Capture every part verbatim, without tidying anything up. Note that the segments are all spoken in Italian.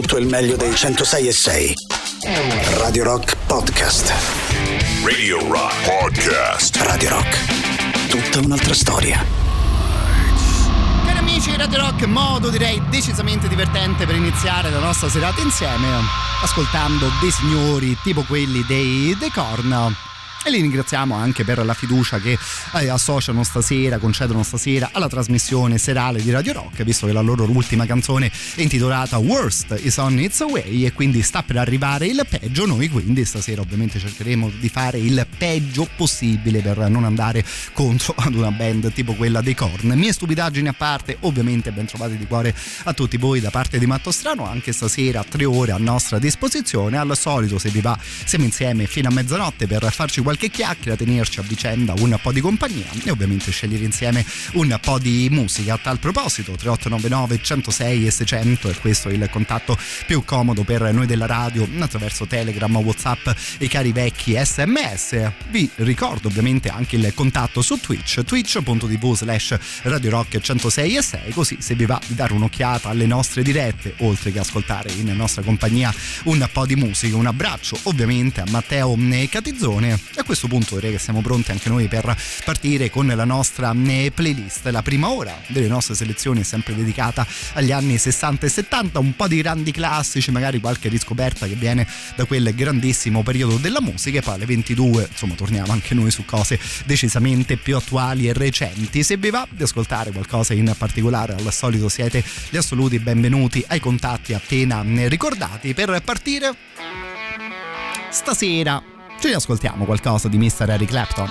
tutto il meglio dei centosei e sei. Radio Rock Podcast. Radio Rock Podcast. Radio Rock. Tutta un'altra storia. Amici di Radio Rock, modo direi decisamente divertente per iniziare la nostra serata insieme, ascoltando dei signori tipo quelli dei The Corrs. E li ringraziamo anche per la fiducia che eh, associano stasera, concedono stasera alla trasmissione serale di Radio Rock, visto che la loro ultima canzone è intitolata Worst Is On Its Way e quindi sta per arrivare il peggio. Noi quindi stasera ovviamente cercheremo di fare il peggio possibile per non andare contro ad una band tipo quella dei Corn. Mie stupidaggini a parte, ovviamente ben trovati di cuore a tutti voi da parte di Matto Strano. Anche stasera tre ore a nostra disposizione, al solito se vi va siamo insieme fino a mezzanotte per farci guardare qualche chiacchiera, tenerci a vicenda un po' di compagnia e ovviamente scegliere insieme un po' di musica. A tal proposito tre otto nove nove, centosei e seicento è questo il contatto più comodo per noi della radio, attraverso Telegram, WhatsApp e i cari vecchi S M S. Vi ricordo ovviamente anche il contatto su Twitch, twitch punto tv slash Radio Rock centosei e sei, così se vi va di dare un'occhiata alle nostre dirette oltre che ascoltare in nostra compagnia un po' di musica. Un abbraccio ovviamente a Matteo Catizzone. A questo punto direi che siamo pronti anche noi per partire con la nostra playlist. La prima ora delle nostre selezioni è sempre dedicata agli anni sessanta e settanta, un po' di grandi classici, magari qualche riscoperta che viene da quel grandissimo periodo della musica, e poi alle ventidue insomma torniamo anche noi su cose decisamente più attuali e recenti. Se vi va di ascoltare qualcosa in particolare, al solito siete gli assoluti benvenuti ai contatti appena ricordati. Per partire stasera ci ascoltiamo qualcosa di mister Eric Clapton.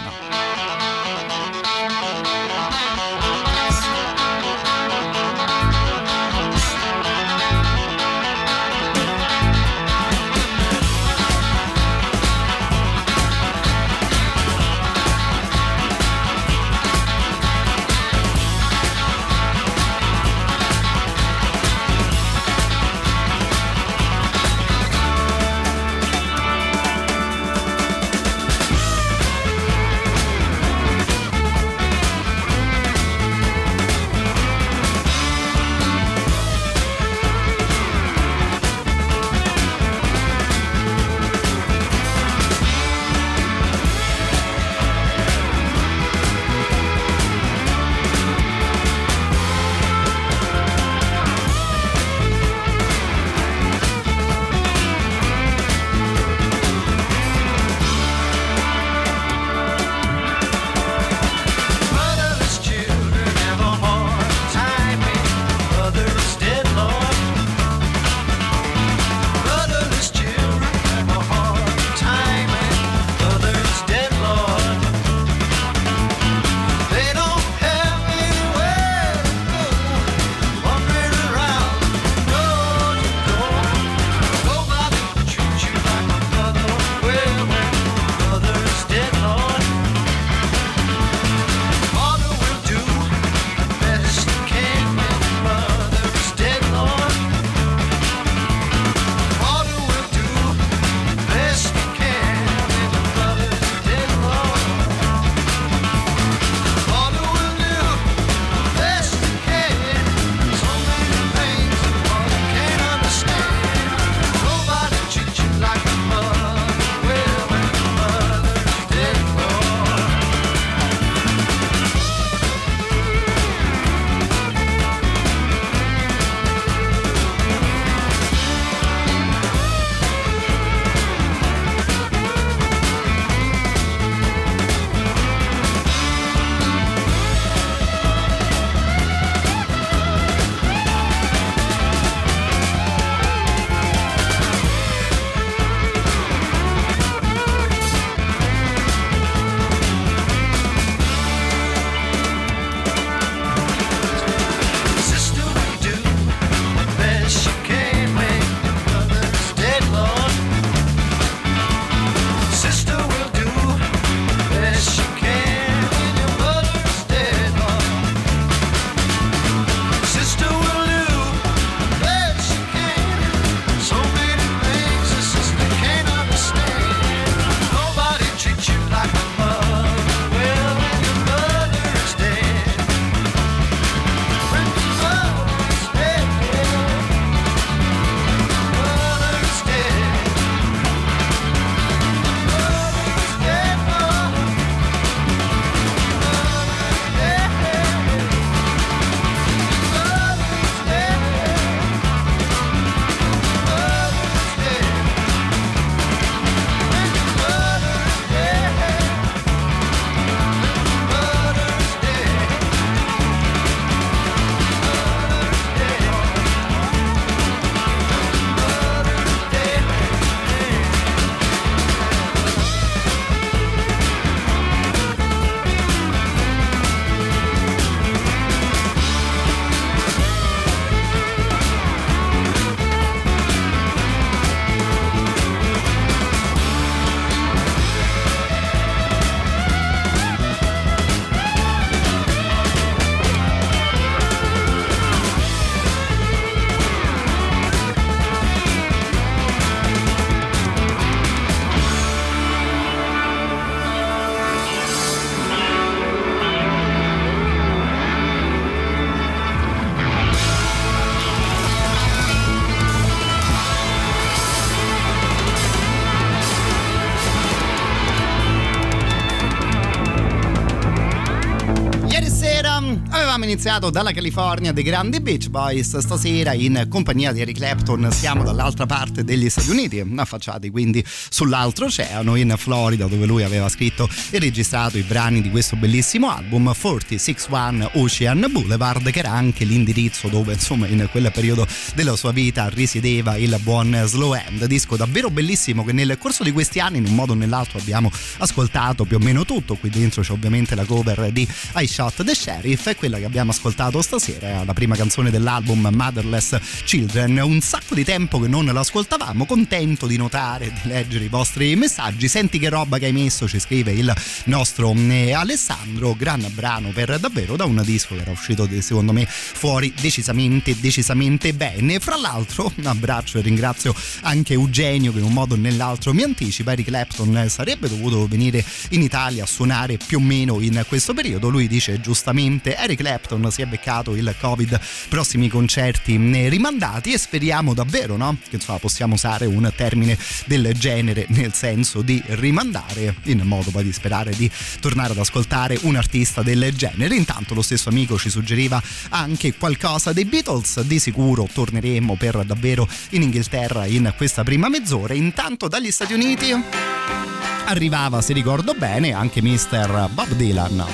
Avevamo iniziato dalla California dei grandi Beach Boys, stasera in compagnia di Eric Clapton siamo dall'altra parte degli Stati Uniti, affacciati quindi sull'altro oceano in Florida, dove lui aveva scritto e registrato i brani di questo bellissimo album quarantasei uno Ocean Boulevard, che era anche l'indirizzo dove insomma in quel periodo della sua vita risiedeva il buon Slow Hand, disco davvero bellissimo che nel corso di questi anni in un modo o nell'altro abbiamo ascoltato più o meno tutto. Qui dentro c'è ovviamente la cover di I Shot the Sheriff, è quella che abbiamo ascoltato stasera, la prima canzone dell'album Motherless Children. Un sacco di tempo che non l'ascoltavamo, contento di notare, di leggere i vostri messaggi. Senti che roba che hai messo, ci scrive il nostro Alessandro, gran brano per davvero, da un disco che era uscito secondo me fuori decisamente decisamente bene. Fra l'altro un abbraccio e ringrazio anche Eugenio che in un modo o nell'altro mi anticipa, Eric Clapton sarebbe dovuto venire in Italia a suonare più o meno in questo periodo. Lui dice giustamente, Eric Clapton si è beccato il Covid, prossimi concerti rimandati, e speriamo davvero, no, che insomma possiamo usare un termine del genere, nel senso di rimandare, in modo poi di sperare di tornare ad ascoltare un artista del genere. Intanto lo stesso amico ci suggeriva anche qualcosa dei Beatles, di sicuro torneremo per davvero in Inghilterra in questa prima mezz'ora. Intanto dagli Stati Uniti arrivava, se ricordo bene, anche mister Bob Dylan.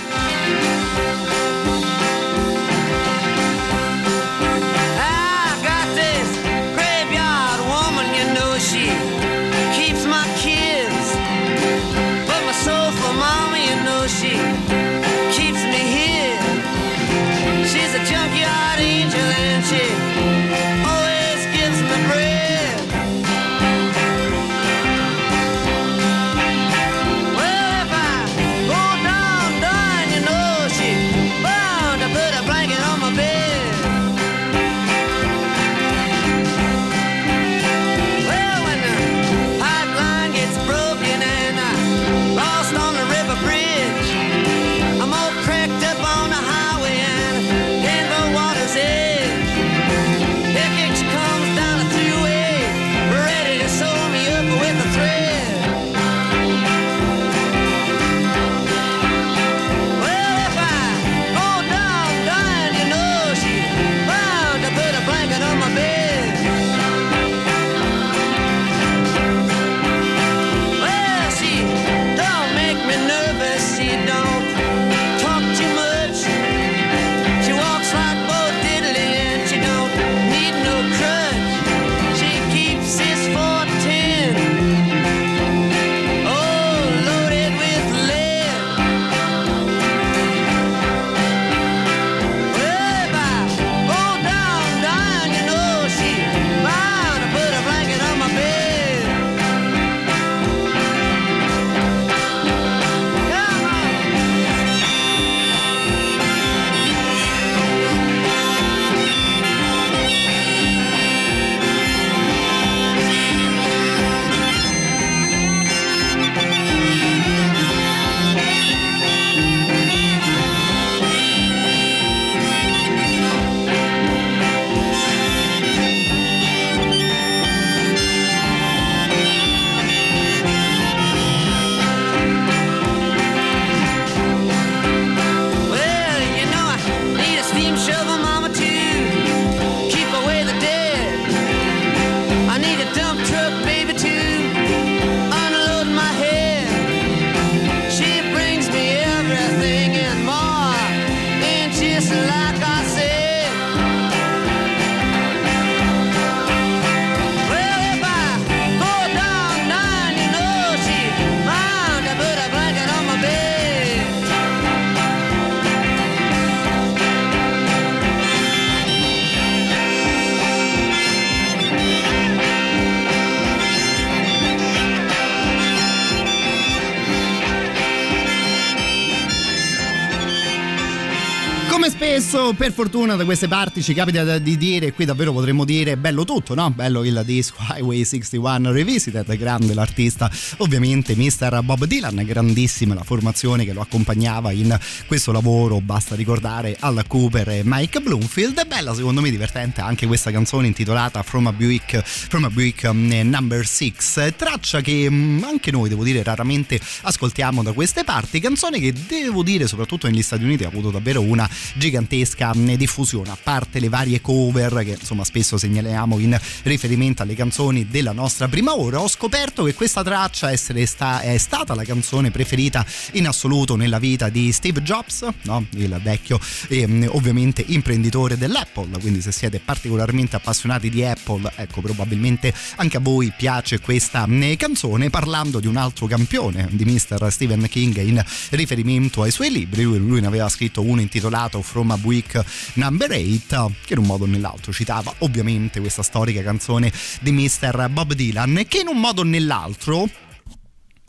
Per fortuna da queste parti ci capita di dire, e qui davvero potremmo dire bello tutto, no? Bello il disco Highway sessantuno Revisited, grande l'artista ovviamente mister Bob Dylan, grandissima la formazione che lo accompagnava in questo lavoro, basta ricordare Al Cooper e Mike Bloomfield. È bella, secondo me divertente anche questa canzone intitolata From a Buick, From a Buick Number sei, traccia che anche noi devo dire raramente ascoltiamo da queste parti, canzone che devo dire soprattutto negli Stati Uniti ha avuto davvero una gigantesca gigantesca diffusione, a parte le varie cover che insomma spesso segnaliamo in riferimento alle canzoni della nostra prima ora. Ho scoperto che questa traccia essere sta, è stata la canzone preferita in assoluto nella vita di Steve Jobs, no? Il vecchio eh, ovviamente imprenditore dell'Apple, quindi se siete particolarmente appassionati di Apple, ecco, probabilmente anche a voi piace questa eh, canzone. Parlando di un altro campione di mister Stephen King in riferimento ai suoi libri, lui, lui ne aveva scritto uno intitolato From a Book Number otto, che in un modo o nell'altro citava ovviamente questa storica canzone di mister Bob Dylan, che in un modo o nell'altro,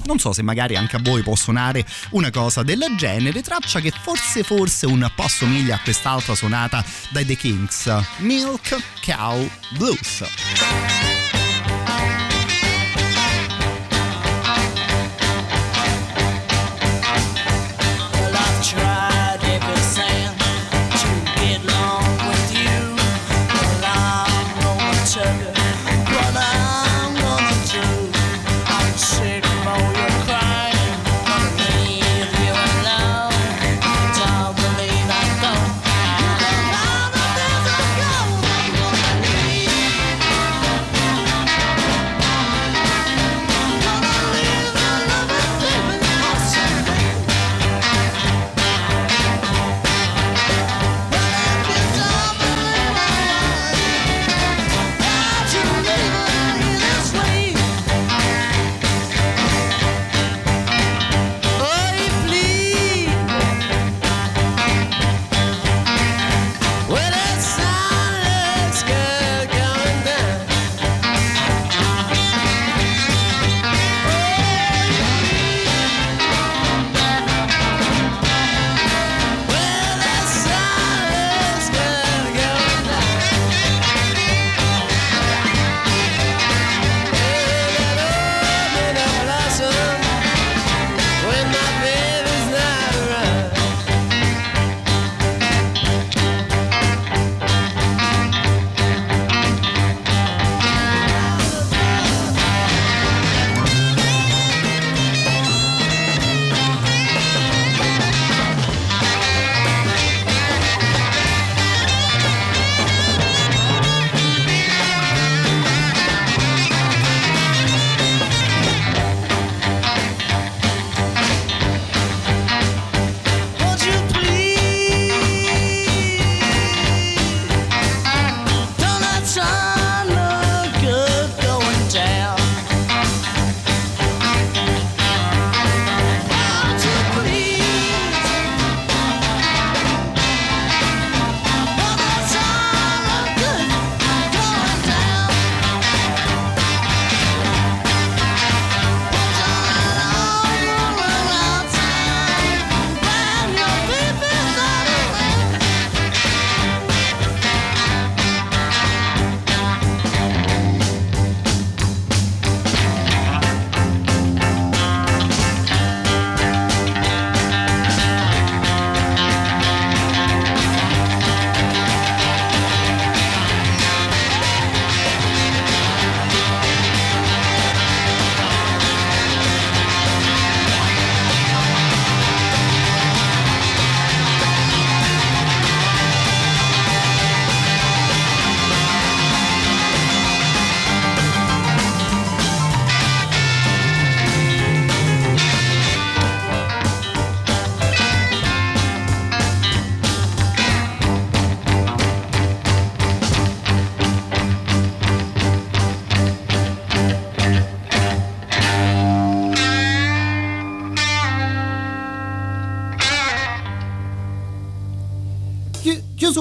non so se magari anche a voi può suonare una cosa del genere, traccia che forse forse un po' assomiglia a quest'altra suonata dai The Kinks, Milk Cow Blues.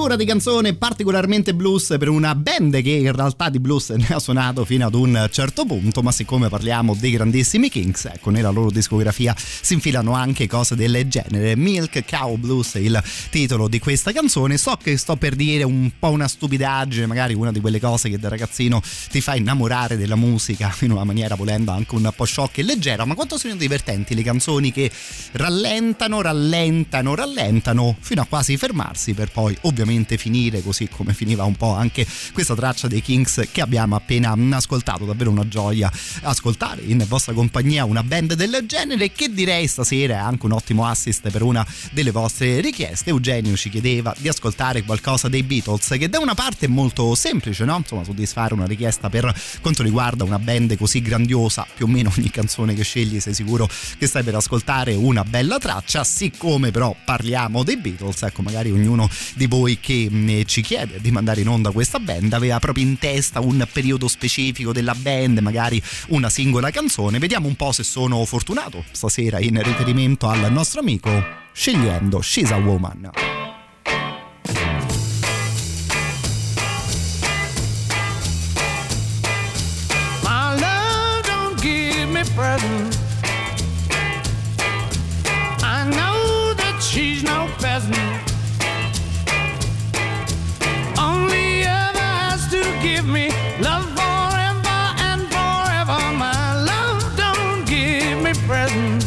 Di canzone particolarmente blues per una band che in realtà di blues ne ha suonato fino ad un certo punto, ma siccome parliamo dei grandissimi Kinks, ecco, nella loro discografia si infilano anche cose del genere. Milk Cow Blues è il titolo di questa canzone. So che sto per dire un po' una stupidaggine, magari una di quelle cose che da ragazzino ti fa innamorare della musica in una maniera volendo anche un po' sciocca e leggera, ma quanto sono divertenti le canzoni che rallentano, rallentano, rallentano fino a quasi fermarsi per poi ovviamente sicuramente finire così come finiva un po' anche questa traccia dei Kinks che abbiamo appena ascoltato. Davvero una gioia ascoltare in vostra compagnia una band del genere, che direi stasera è anche un ottimo assist per una delle vostre richieste. Eugenio ci chiedeva di ascoltare qualcosa dei Beatles, che da una parte è molto semplice, no? Insomma, soddisfare una richiesta per quanto riguarda una band così grandiosa, più o meno ogni canzone che scegli sei sicuro che stai per ascoltare una bella traccia. Siccome però parliamo dei Beatles, ecco, magari ognuno di voi che ci chiede di mandare in onda questa band aveva proprio in testa un periodo specifico della band, magari una singola canzone. Vediamo un po' se sono fortunato stasera in riferimento al nostro amico scegliendo She's a Woman. My love don't give me presents, I know that she's no peasant, only ever has to give me love forever and forever. My love don't give me presents,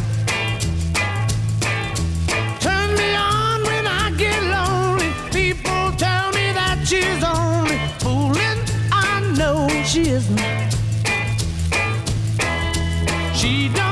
turn me on when I get lonely, people tell me that she's only fooling, I know she isn't. She don't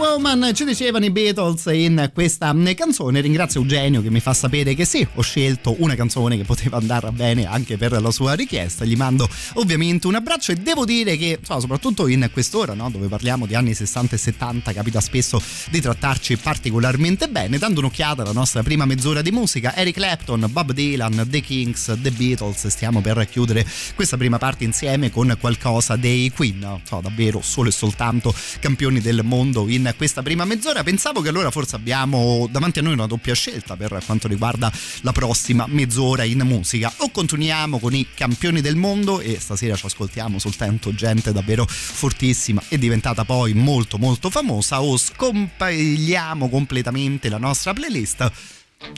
Woman, ci dicevano i Beatles in questa canzone. Ringrazio Eugenio che mi fa sapere che sì, ho scelto una canzone che poteva andare bene anche per la sua richiesta. Gli mando ovviamente un abbraccio e devo dire che insomma, soprattutto in quest'ora, no, dove parliamo di anni sessanta e settanta, capita spesso di trattarci particolarmente bene. Dando un'occhiata alla nostra prima mezz'ora di musica, Eric Clapton, Bob Dylan, The Kinks, The Beatles, stiamo per chiudere questa prima parte insieme con qualcosa dei Queen. So, davvero solo e soltanto campioni del mondo in questa prima mezz'ora. Pensavo che allora forse abbiamo davanti a noi una doppia scelta per quanto riguarda la prossima mezz'ora in musica. O continuiamo con i campioni del mondo, e stasera ci ascoltiamo soltanto gente davvero fortissima e diventata poi molto molto famosa, o scompagliamo completamente la nostra playlist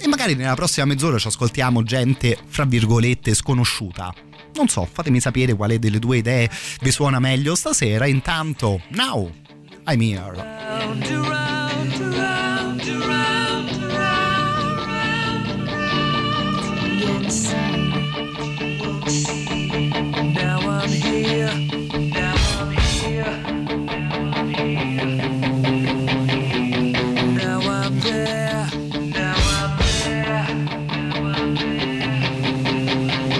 e magari nella prossima mezz'ora ci ascoltiamo gente fra virgolette sconosciuta. Non so, fatemi sapere quale delle due idee vi suona meglio stasera. Intanto now I'm here. Round, round, round, round, round, round. Now I'm here. Now I'm here. Now I'm here. Now I'm there. Now I'm there. Now I'm there.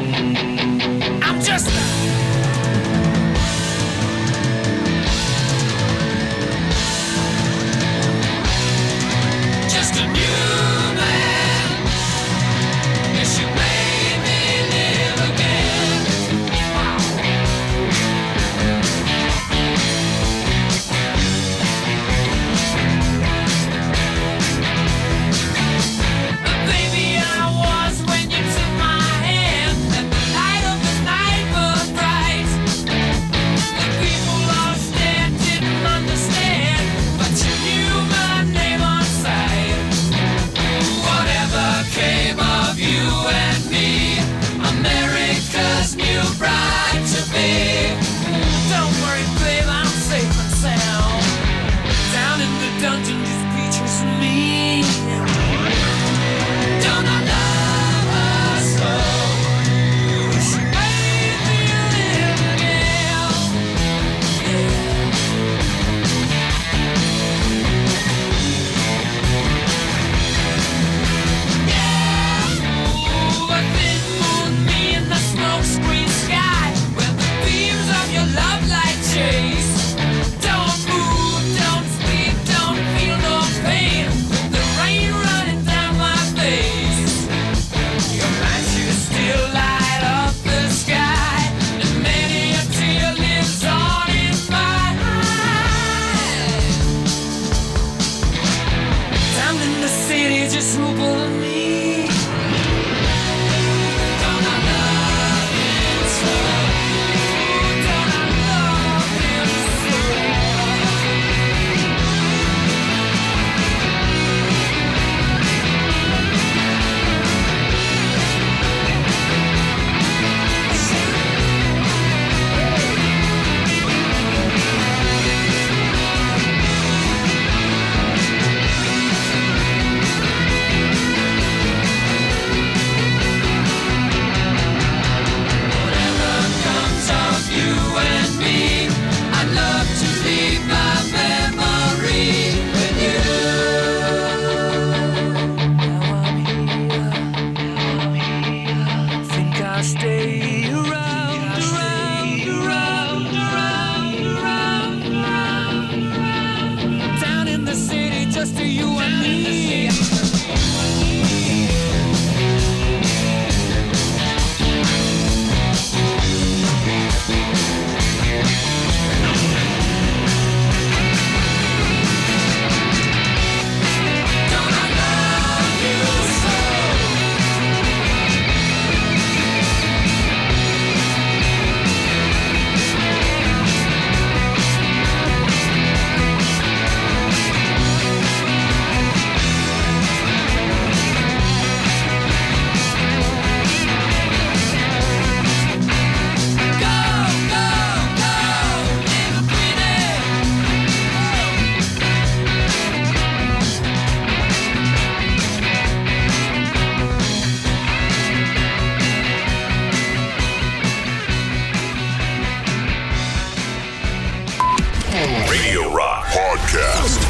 Radio Rock Podcast.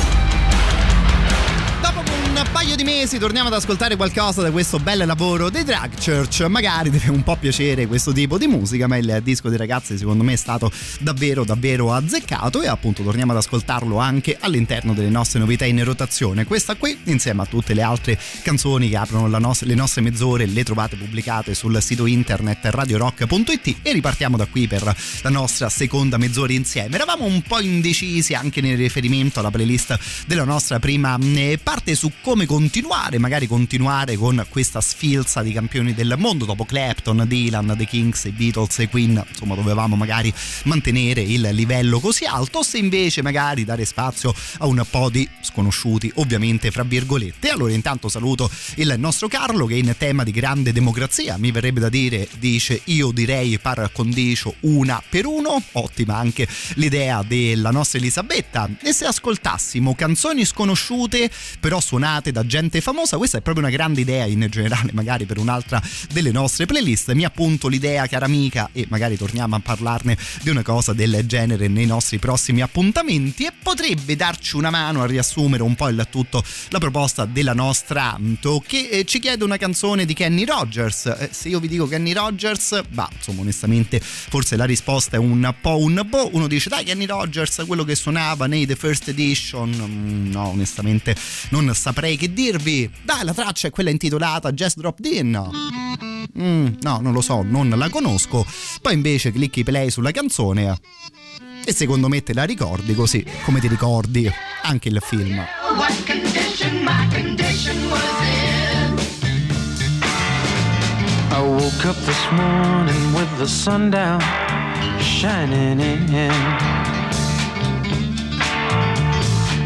Un paio di mesi torniamo ad ascoltare qualcosa da questo bel lavoro dei Drug Church. Magari deve un po' piacere questo tipo di musica, ma il disco dei ragazzi secondo me è stato davvero davvero azzeccato, e appunto torniamo ad ascoltarlo anche all'interno delle nostre novità in rotazione. Questa qui, insieme a tutte le altre canzoni che aprono la nos- le nostre mezz'ore, le trovate pubblicate sul sito internet radio rock punto it. E ripartiamo da qui per la nostra seconda mezz'ora insieme. Eravamo un po' indecisi anche nel riferimento alla playlist della nostra prima parte su come continuare, magari continuare con questa sfilza di campioni del mondo dopo Clapton, Dylan, The Kinks, Beatles e Queen. Insomma, dovevamo magari mantenere il livello così alto, se invece magari dare spazio a un po' di sconosciuti, ovviamente fra virgolette. Allora intanto saluto il nostro Carlo che in tema di grande democrazia, mi verrebbe da dire, dice io direi par condicio una per uno. Ottima anche l'idea della nostra Elisabetta. E se ascoltassimo canzoni sconosciute però suonate da gente famosa, questa è proprio una grande idea in generale magari per un'altra delle nostre playlist. Mi appunto l'idea, cara amica, e magari torniamo a parlarne di una cosa del genere nei nostri prossimi appuntamenti, e potrebbe darci una mano a riassumere un po' il tutto la proposta della nostra Anto, che eh, ci chiede una canzone di Kenny Rogers. Eh, se io vi dico Kenny Rogers, bah, insomma onestamente forse la risposta è un po' un boh. Uno dice dai Kenny Rogers, quello che suonava nei The First Edition. No, onestamente non saprei che dirvi. Dai, la traccia è quella intitolata Just Dropped In. Mm, no, non lo so, non la conosco. Poi invece clicchi play sulla canzone e secondo me te la ricordi, così come ti ricordi anche il film. I woke up this morning with the sundown shining in.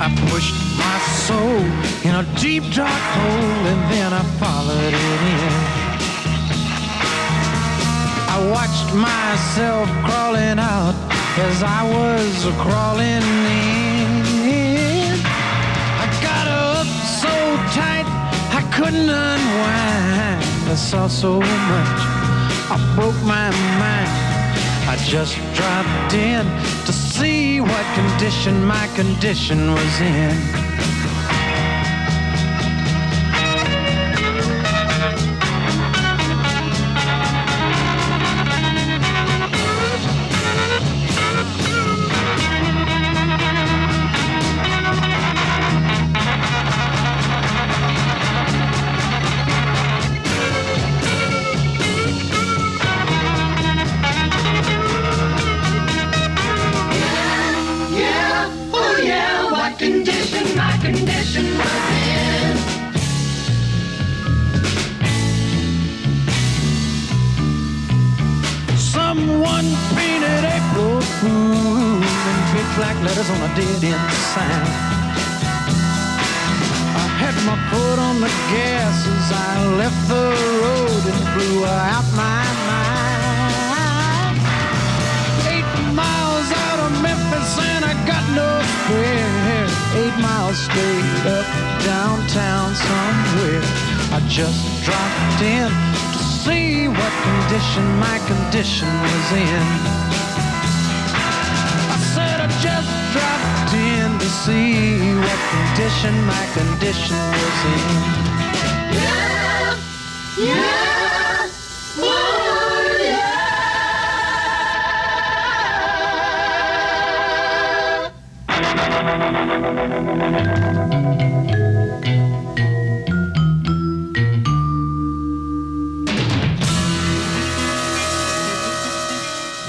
I pushed my soul in a deep dark hole and then I followed it in. I watched myself crawling out as I was crawling in. I got up so tight I couldn't unwind. I saw so much I broke my mind. I just dropped in to see what condition my condition was in.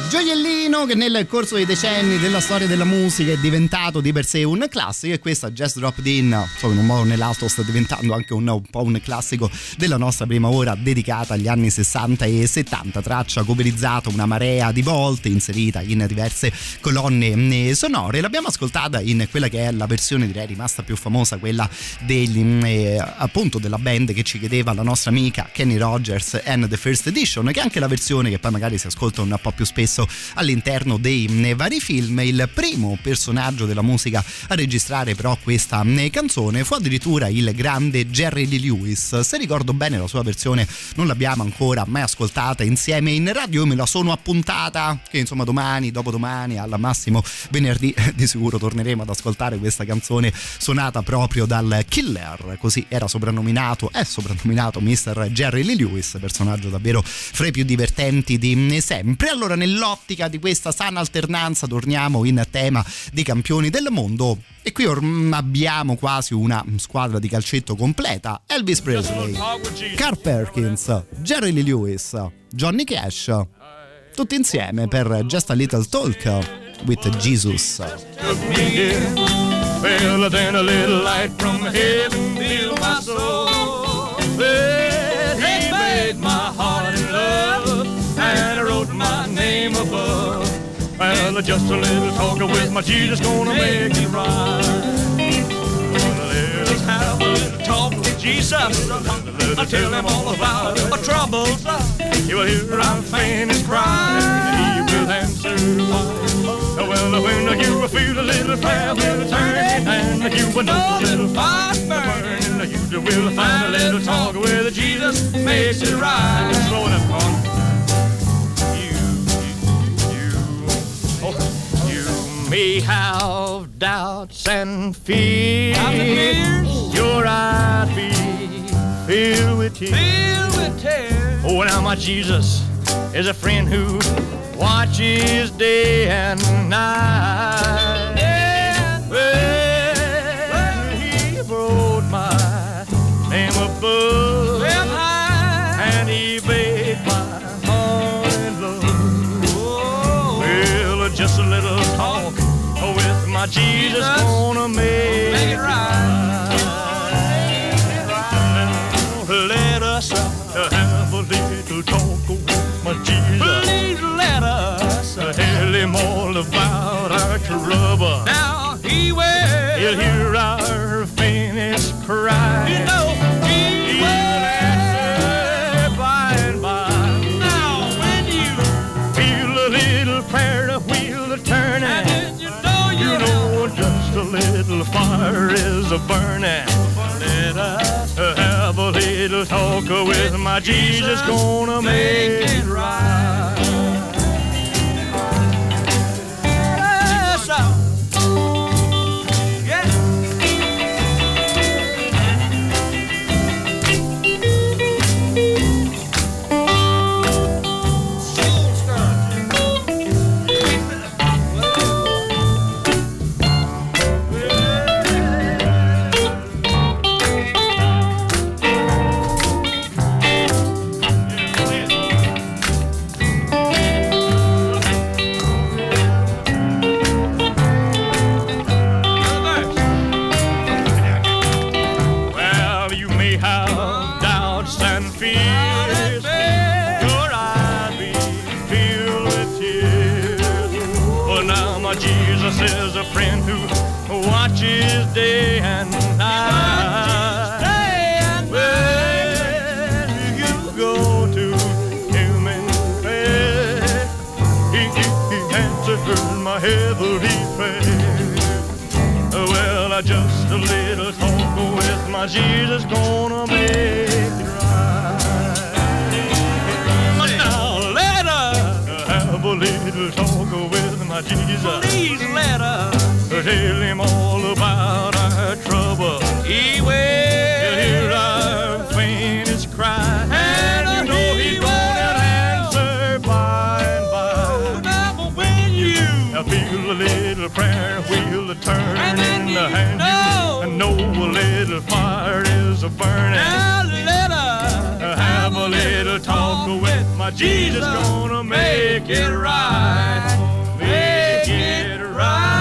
gioiellino che nel corso dei decenni della storia della musica è diventato di per sé un classico, e questa Just Dropped In, so, in un modo o nell'altro sta diventando anche un, un po' un classico della nostra prima ora dedicata agli anni sessanta e settanta, traccia coverizzata una marea di volte, inserita in diverse colonne sonore. L'abbiamo ascoltata in quella che è la versione direi rimasta più famosa, quella degli, eh, appunto della band che ci chiedeva la nostra amica Kenny Rogers and The First Edition, che è anche la versione che poi magari si ascolta un po' più spesso all'interno dei mh, vari film. Il primo personaggio della musica a registrare però questa mh, canzone fu addirittura il grande Jerry Lee Lewis. Se ricordo bene la sua versione non l'abbiamo ancora mai ascoltata insieme in radio, io me la sono appuntata, che insomma domani, dopodomani, al massimo venerdì di sicuro torneremo ad ascoltare questa canzone suonata proprio dal Killer, così era soprannominato, è soprannominato mister Jerry Lee Lewis, personaggio davvero fra i più divertenti di sempre. Allora nell'ottica di questa sana alternanza torniamo in tema di campioni del mondo, e qui orm- abbiamo quasi una squadra di calcetto completa: Elvis Presley, Carl Perkins, Jerry Lee Lewis, Johnny Cash, tutti insieme per Just a Little Talk with Jesus. Well, just a little talk with my Jesus gonna make it right. Let's have a little talk with Jesus. I'll tell him all about my troubles. He will hear our faintest cry, and he will answer why. Well, when you feel a little fire will turn, and you will know a little fire burn, you will find a little talk with Jesus makes it right. Slow it up, Paul. May have doubts and fears, fears. Your eyes be filled with tears. Filled with tears. Oh, now my Jesus is a friend who watches day and night. Yeah. Well, he wrote my name above, yeah. And he made my heart in love. Oh. Well, just a little talk. My Jesus, Jesus gonna make, make it right. Let us have a little talk with my Jesus. Please let us tell him all about our trouble. Now he will. He'll hear our faintest cry. You know he, he will answer by and by. Now when you feel a little prayer, the wheel turning. A little fire is a-burning. Let us have a little talk with my Jesus, gonna make it right. Is a friend who watches day and night. Day and night. When you go to him in prayer, he, he answers my heavenly prayer. Well, just a little talk with my Jesus gonna make it right. Now let us have a little talk with my Jesus. Please let us tell him all about our trouble. He will hear our faintest cry, and you know He's gonna answer by and by. Now when you feel a little prayer wheel a turn in the hand, and know a little fire is a burning. Now let us have a little talk away. it. My Jesus gonna make it right. Make it right.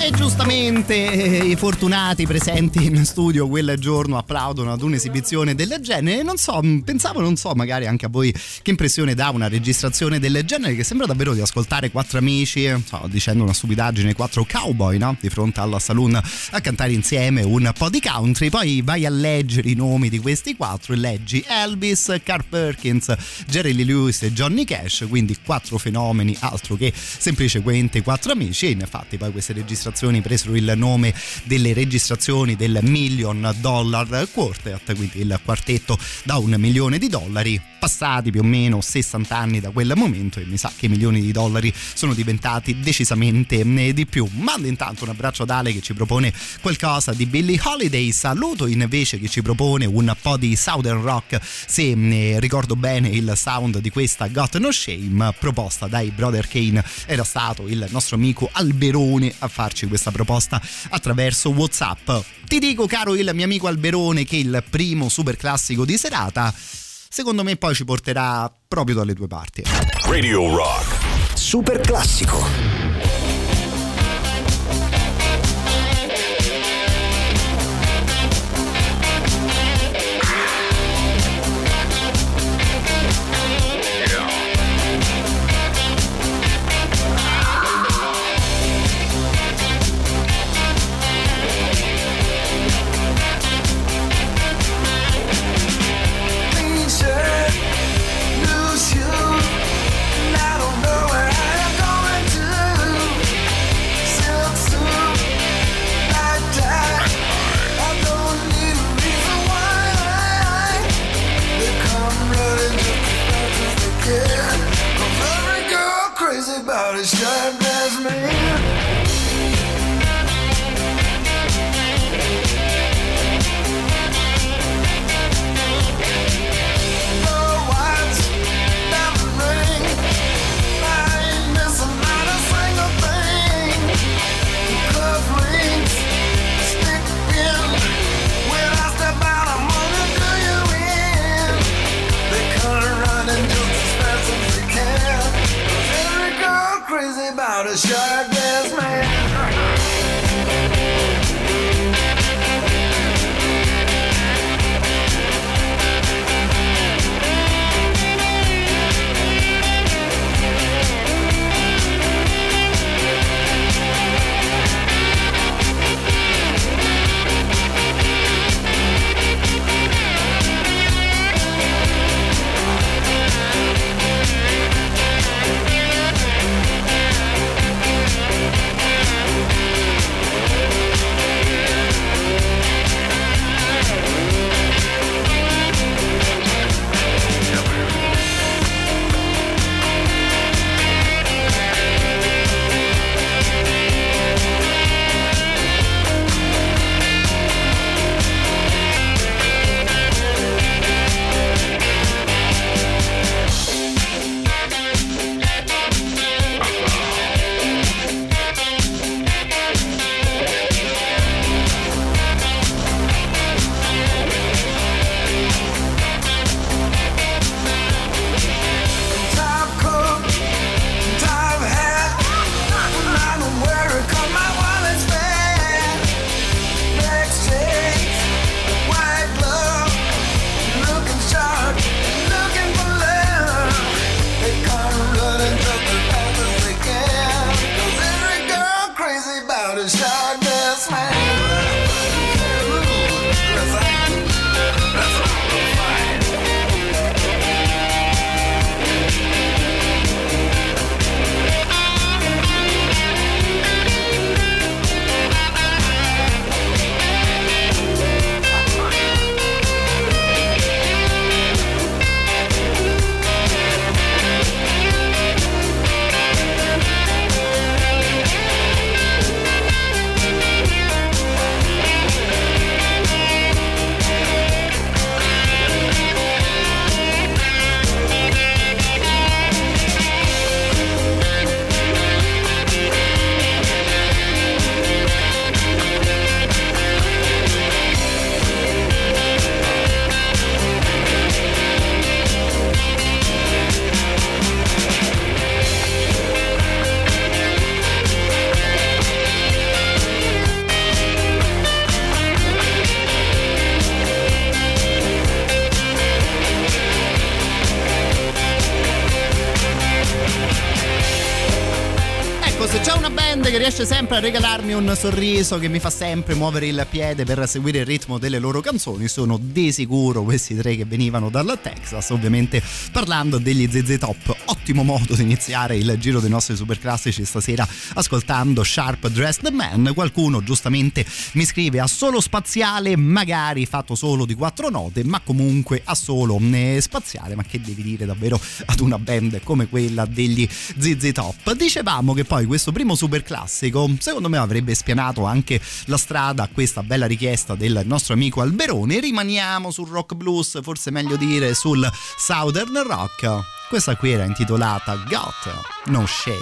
E giustamente i fortunati presenti in studio quel giorno applaudono ad un'esibizione del genere. Non so, pensavo, non so, magari anche a voi che impressione dà una registrazione del genere, che sembra davvero di ascoltare quattro amici, so, dicendo una stupidaggine, quattro cowboy, no? Di fronte alla saloon a cantare insieme un po' di country. Poi vai a leggere i nomi di questi quattro e leggi Elvis, Carl Perkins, Jerry Lee Lewis e Johnny Cash, quindi quattro fenomeni, altro che semplicemente quattro amici. E infatti poi queste registrazioni presero il nome delle registrazioni del Million Dollar Quartet, quindi il quartetto da un milione di dollari. Passati più o meno sessanta anni da quel momento, e mi sa che i milioni di dollari sono diventati decisamente di più. Mando intanto un abbraccio ad Ale che ci propone qualcosa di Billie Holiday, saluto invece che ci propone un po' di Southern Rock, se ne ricordo bene il sound di questa Got No Shame proposta dai Brother Kane. Era stato il nostro amico Alberone a farci questa proposta attraverso WhatsApp. Ti dico, caro il mio amico Alberone, che il primo super classico di serata secondo me poi ci porterà proprio dalle due parti. Radio Rock Super Classico. band che riesce sempre a regalarmi un sorriso che mi fa sempre muovere il piede per seguire il ritmo delle loro canzoni, sono di sicuro questi tre che venivano dalla Texas, ovviamente parlando degli Z Z Top. Ottimo modo di iniziare il giro dei nostri superclassici stasera ascoltando Sharp Dressed Man. Qualcuno giustamente mi scrive: a solo spaziale, magari fatto solo di quattro note, ma comunque a solo spaziale, ma che devi dire davvero ad una band come quella degli Z Z Top. Dicevamo che poi questo primo superclassico secondo me avrebbe spianato anche la strada a questa bella richiesta del nostro amico Alberone. Rimaniamo sul rock blues, forse meglio dire sul southern rock. Questa qui era intitolata Got No Shame.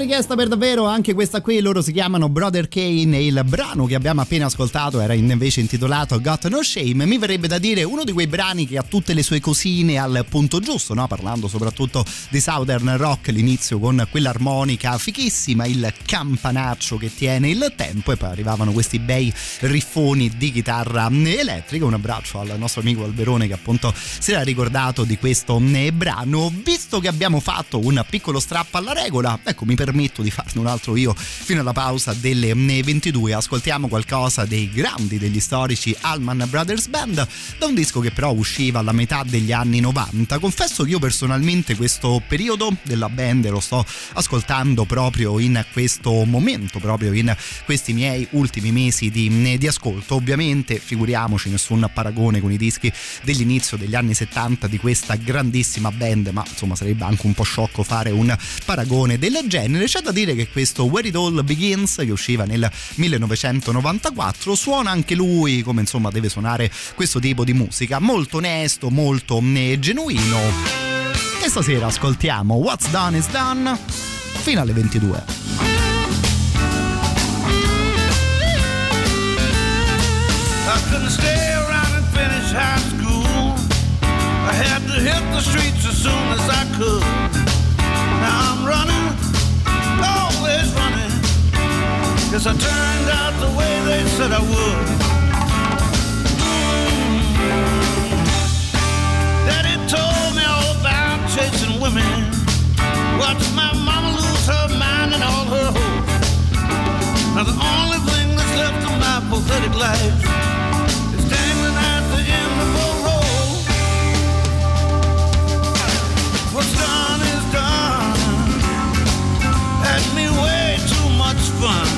richiesta per davvero, anche questa qui. Loro si chiamano Brother Kane e il brano che abbiamo appena ascoltato era invece intitolato Got No Shame. Mi verrebbe da dire uno di quei brani che ha tutte le sue cosine al punto giusto, no? Parlando soprattutto di Southern Rock, l'inizio con quell'armonica fichissima, il campanaccio che tiene il tempo e poi arrivavano questi bei riffoni di chitarra elettrica. Un abbraccio al nostro amico Alberone che appunto si era ricordato di questo brano. Visto che abbiamo fatto un piccolo strappo alla regola, ecco, mi permetto di farne un altro io fino alla pausa delle ventidue. Ascoltiamo qualcosa dei grandi, degli storici Allman Brothers Band, da un disco che però usciva alla metà degli anni novanta. Confesso che io personalmente questo periodo della band lo sto ascoltando proprio in questo momento, proprio in questi miei ultimi mesi di, di ascolto. Ovviamente figuriamoci, nessun paragone con i dischi dell'inizio degli anni settanta di questa grandissima band, ma insomma sarebbe anche un po' sciocco fare un paragone del genere. C'è da dire che questo Where It All Begins, che usciva nel millenovecentonovantaquattro, suona anche lui come insomma deve suonare questo tipo di musica, molto onesto, molto genuino. E stasera ascoltiamo What's Done Is Done fino alle ventidue. I couldn't stay around and finish high school. I had to hit the streets as soon as I could. Now I'm running, always running, 'cause I turned out the way they said I would. Daddy told me all about chasing women, watched my mama lose her mind and all her hopes. Now the only thing that's left of my pathetic life, what's done is done, had me way too much fun.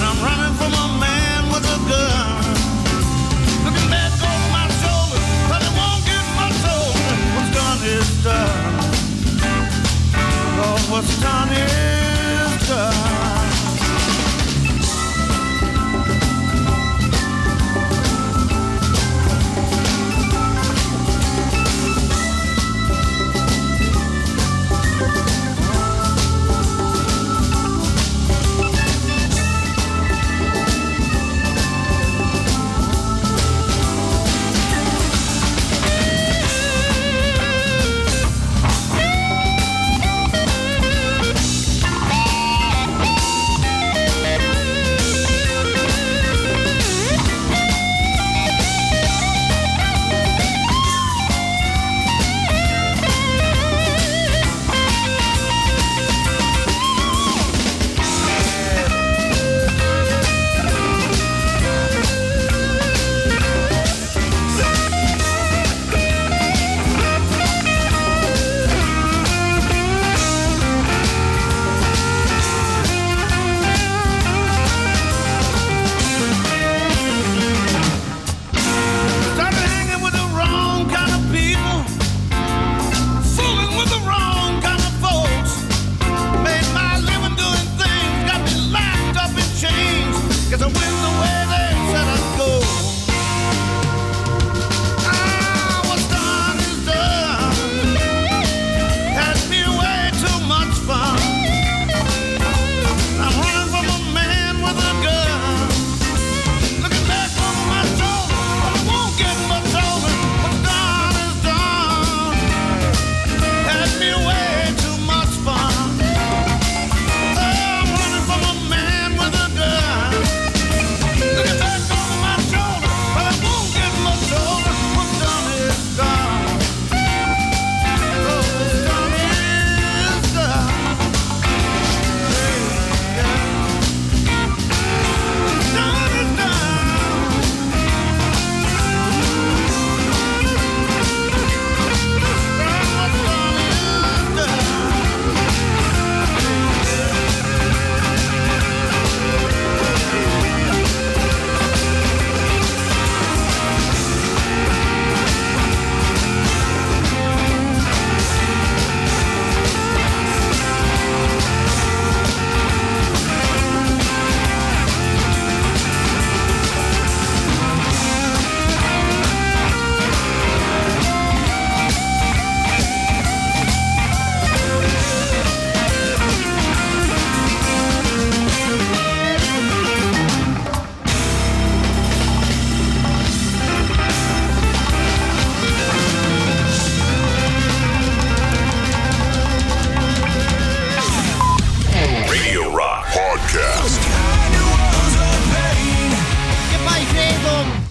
I'm running from a man with a gun, looking back over my shoulder, but it won't get much older. What's done is done, oh, what's done is done.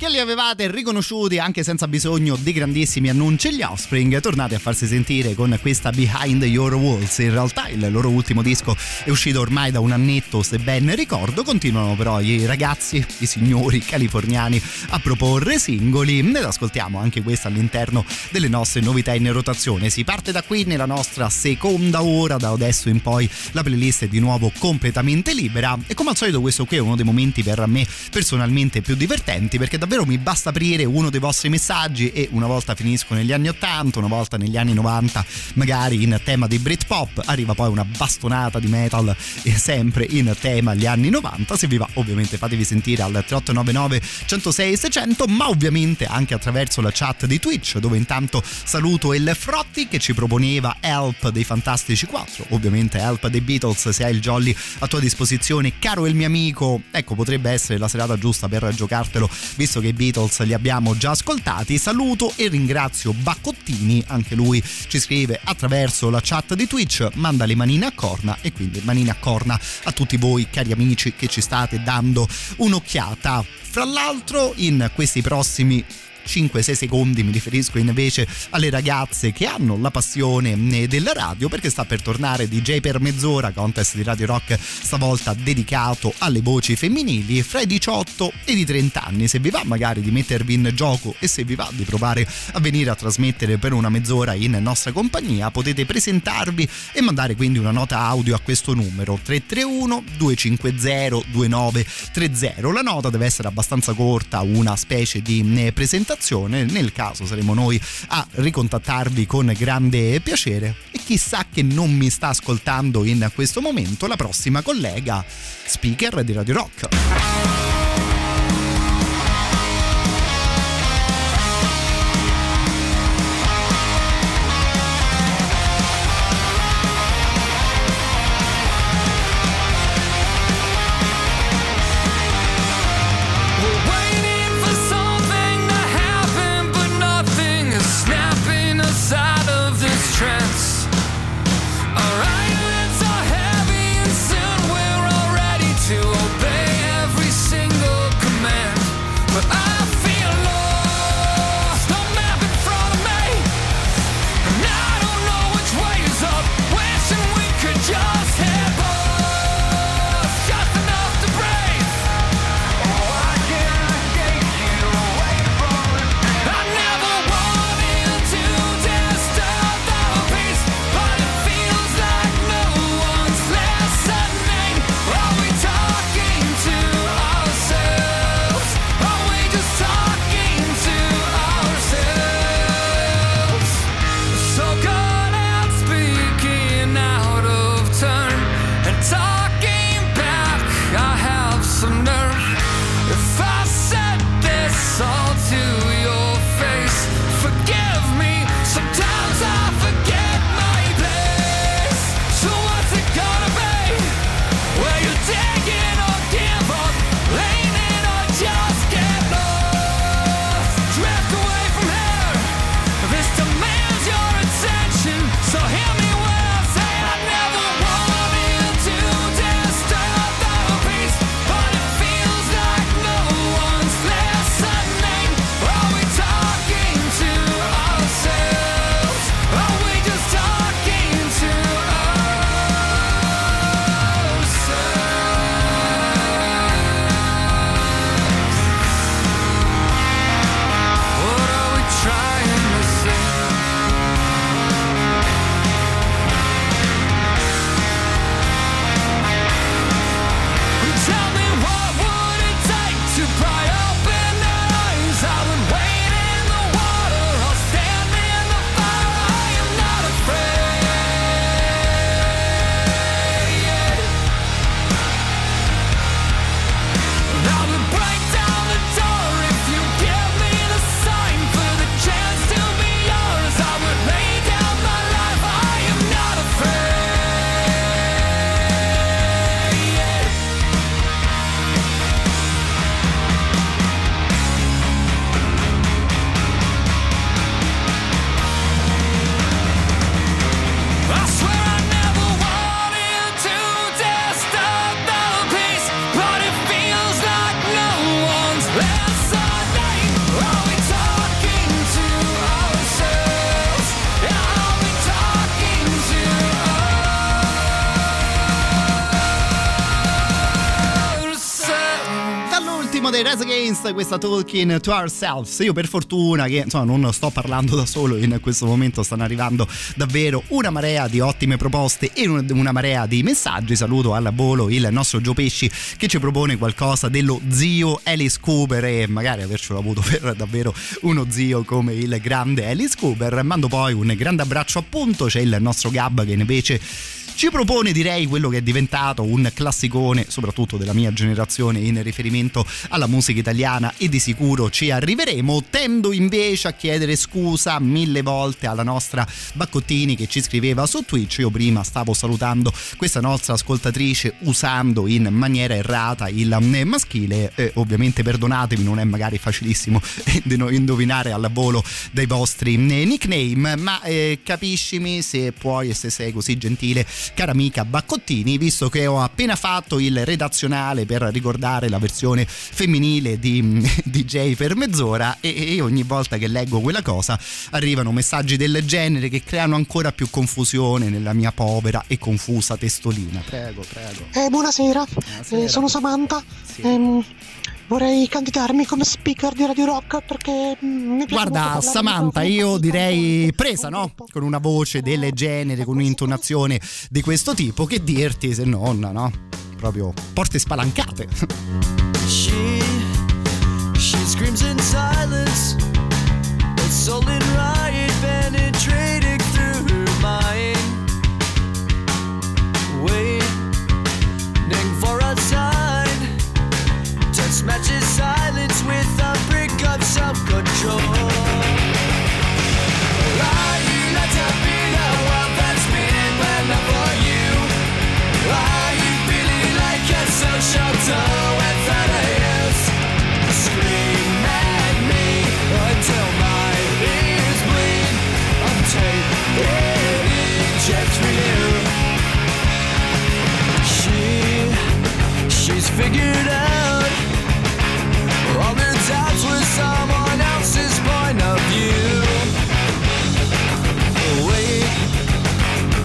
perché li avevate riconosciuti anche senza bisogno di grandissimi annunci. Gli Offspring, tornate a farsi sentire con questa Behind Your Walls. In realtà il loro ultimo disco è uscito ormai da un annetto, se ben ricordo. Continuano però i ragazzi, i signori californiani, a proporre singoli, ne ascoltiamo anche questa all'interno delle nostre novità in rotazione. Si parte da qui nella nostra seconda ora, da adesso in poi la playlist è di nuovo completamente libera e come al solito questo qui è uno dei momenti per me personalmente più divertenti, perché davvero mi basta aprire uno dei vostri messaggi e una volta finisco negli anni ottanta, una volta negli anni novanta magari in tema di Britpop, arriva poi una bastonata di metal e sempre in tema gli anni novanta. Se vi va ovviamente fatevi sentire al tre otto nove nove centosei seicento, ma ovviamente anche attraverso la chat di Twitch, dove intanto saluto il Frotti che ci proponeva Help dei Fantastici quattro, ovviamente Help dei Beatles. Se hai il Jolly a tua disposizione, caro il mio amico, ecco potrebbe essere la serata giusta per giocartelo, visto che i Beatles li abbiamo già ascoltati. Saluto e ringrazio Baccottini, anche lui ci scrive attraverso la chat di Twitch, manda le manine a corna, e quindi manine a corna a tutti voi cari amici che ci state dando un'occhiata. Fra l'altro in questi prossimi cinque sei secondi mi riferisco invece alle ragazze che hanno la passione della radio, perché sta per tornare D J per mezz'ora, contest di Radio Rock stavolta dedicato alle voci femminili fra i diciotto e i trenta anni. Se vi va magari di mettervi in gioco e se vi va di provare a venire a trasmettere per una mezz'ora in nostra compagnia, potete presentarvi e mandare quindi una nota audio a questo numero tre tre uno due cinque zero due nove tre zero. La nota deve essere abbastanza corta, una specie di presentazione, nel caso saremo noi a ricontattarvi con grande piacere. E chissà che non mi sta ascoltando in questo momento la prossima collega speaker di Radio Rock. Alright, it's all heavy and soon we're all ready to obey every L'ultimo dei Rise Against, questa Talking to Ourselves. Io per fortuna che insomma non sto parlando da solo in questo momento, stanno arrivando davvero una marea di ottime proposte e una marea di messaggi. Saluto al volo il nostro Joe Pesci che ci propone qualcosa dello zio Alice Cooper, e magari avercelo avuto per davvero uno zio come il grande Alice Cooper. Mando poi un grande abbraccio, appunto. C'è il nostro Gab che invece ci propone, direi, quello che è diventato un classicone soprattutto della mia generazione in riferimento alla musica italiana, e di sicuro ci arriveremo. Tendo invece a chiedere scusa mille volte alla nostra Baccottini che ci scriveva su Twitch. Io prima stavo salutando questa nostra ascoltatrice usando in maniera errata il maschile, eh, ovviamente perdonatemi, non è magari facilissimo indovinare al volo dai vostri nickname, ma eh, capiscimi se puoi e se sei così gentile, cara amica Baccottini, visto che ho appena fatto il redazionale per ricordare la versione femminile di D J per mezz'ora, e, e ogni volta che leggo quella cosa arrivano messaggi del genere che creano ancora più confusione nella mia povera e confusa testolina. Prego, prego. Eh, buonasera, buonasera. Eh, sono Samantha. Sì. Ehm... Vorrei candidarmi come speaker di Radio Rock perché mi piace. Guarda Samantha, io direi presa, no? Con una voce del genere, con un'intonazione di questo tipo, che dirti se non, no? Proprio porte spalancate. She, she screams in silence, a solid riot penetrating through her mind. Waiting for a time. Matches silence with a brick of self-control. Are you not happy now? Well, that's been well enough for you. Are you feeling like a social toe and that I else? Scream at me until my ears bleed. I'm taking injects for you. She, she's figured out all their doubts were someone else's point of view. Wait,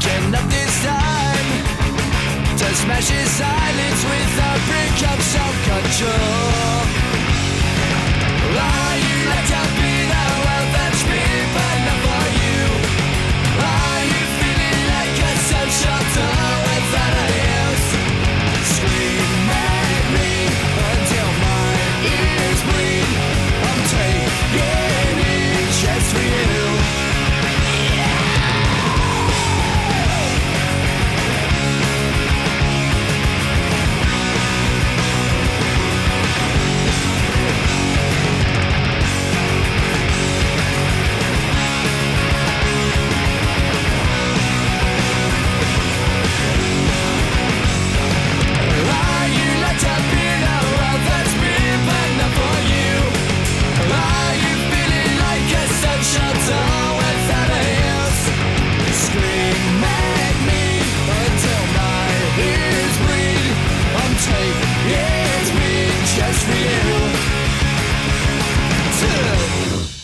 can't up this time to smash his silence with a brick of self-control. Are you not happy now? Well, that's me, but not for you. Are you feeling like a social toy without a house? Scream at me until my ears bleed. I'm taking it just for you. Are you not happy now? Well, that's me, but not for you. Are you feeling like a social toy without a house? Scream at me until my ears bleed. I'm taking it just for you. Two.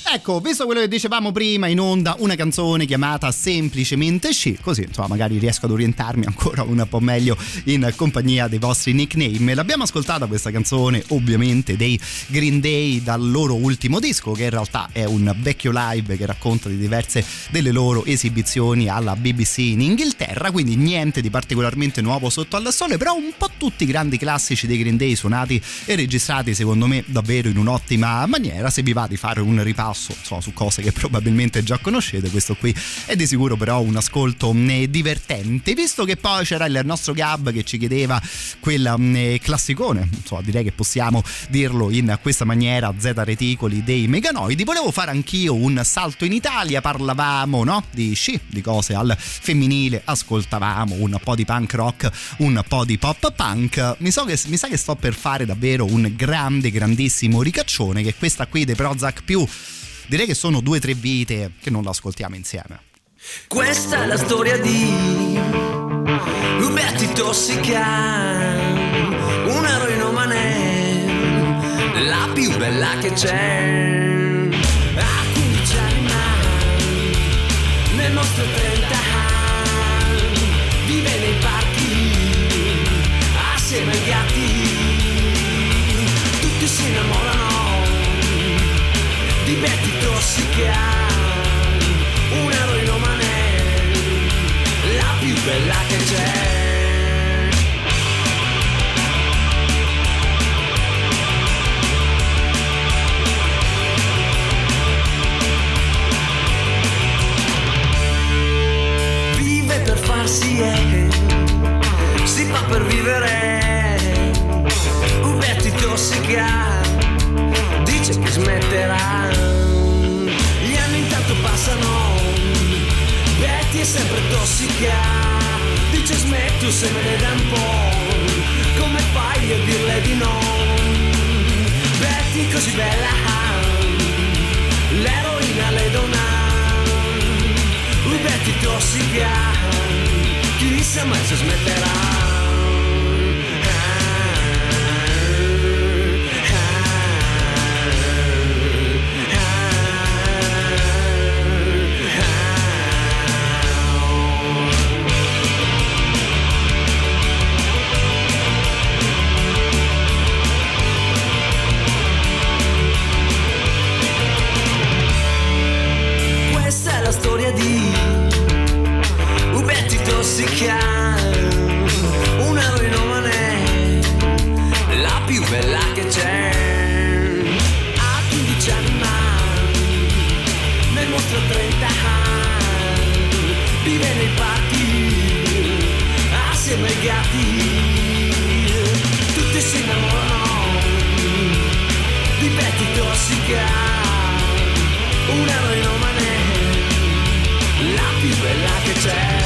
Ecco, visto quello che dicevamo prima, in onda una canzone chiamata semplicemente She, così insomma magari riesco ad orientarmi ancora un po' meglio in compagnia dei vostri nickname. L'abbiamo ascoltata questa canzone ovviamente dei Green Day dal loro ultimo disco, che in realtà è un vecchio live che racconta di diverse delle loro esibizioni alla B B C in Inghilterra, quindi niente di particolarmente nuovo sotto al sole, però un po' tutti i grandi classici dei Green Day suonati e registrati secondo me davvero in un'ottima maniera. Se vi va di fare un ripasso Su, su cose che probabilmente già conoscete, questo qui è di sicuro però un ascolto mh, divertente. Visto che poi c'era il nostro Gab che ci chiedeva quel mh, classicone, insomma direi che possiamo dirlo in questa maniera, Z Reticoli dei Meganoidi, volevo fare anch'io un salto in Italia. Parlavamo, no, di sci, di cose al femminile, ascoltavamo un po' di punk rock, un po' di pop punk. Mi, so che, mi sa che sto per fare davvero un grande grandissimo ricaccione, che è questa qui dei Prozac+. Direi che sono due o tre vite che non l'ascoltiamo insieme. Questa è la storia di un tossican, un eroinomane, la più bella che c'è. A cominciare mai nel nostro trenta anni, vive nei parchi assieme ai gatti. Tutti che si innamorano di vecchi tossica, una eroinomane, la più bella che c'è. Per farsi è, si fa per vivere, un Betty tossica dice che smetterà, gli anni intanto passano, Betty è sempre tossica, dice smetti o se me ne dà un po', come fai a dirle di no, Betty così bella, l'eroina le dona. Betty tossica, chissà mai se smetterà. Questa è la storia di tossica, una rinomane, la più bella che c'è. A quindici anni ma, nel mostro trenta, vive nei parchi, assieme ai gatti, tutti si innamorano di Betty tossica, una rinomane, la più bella che c'è.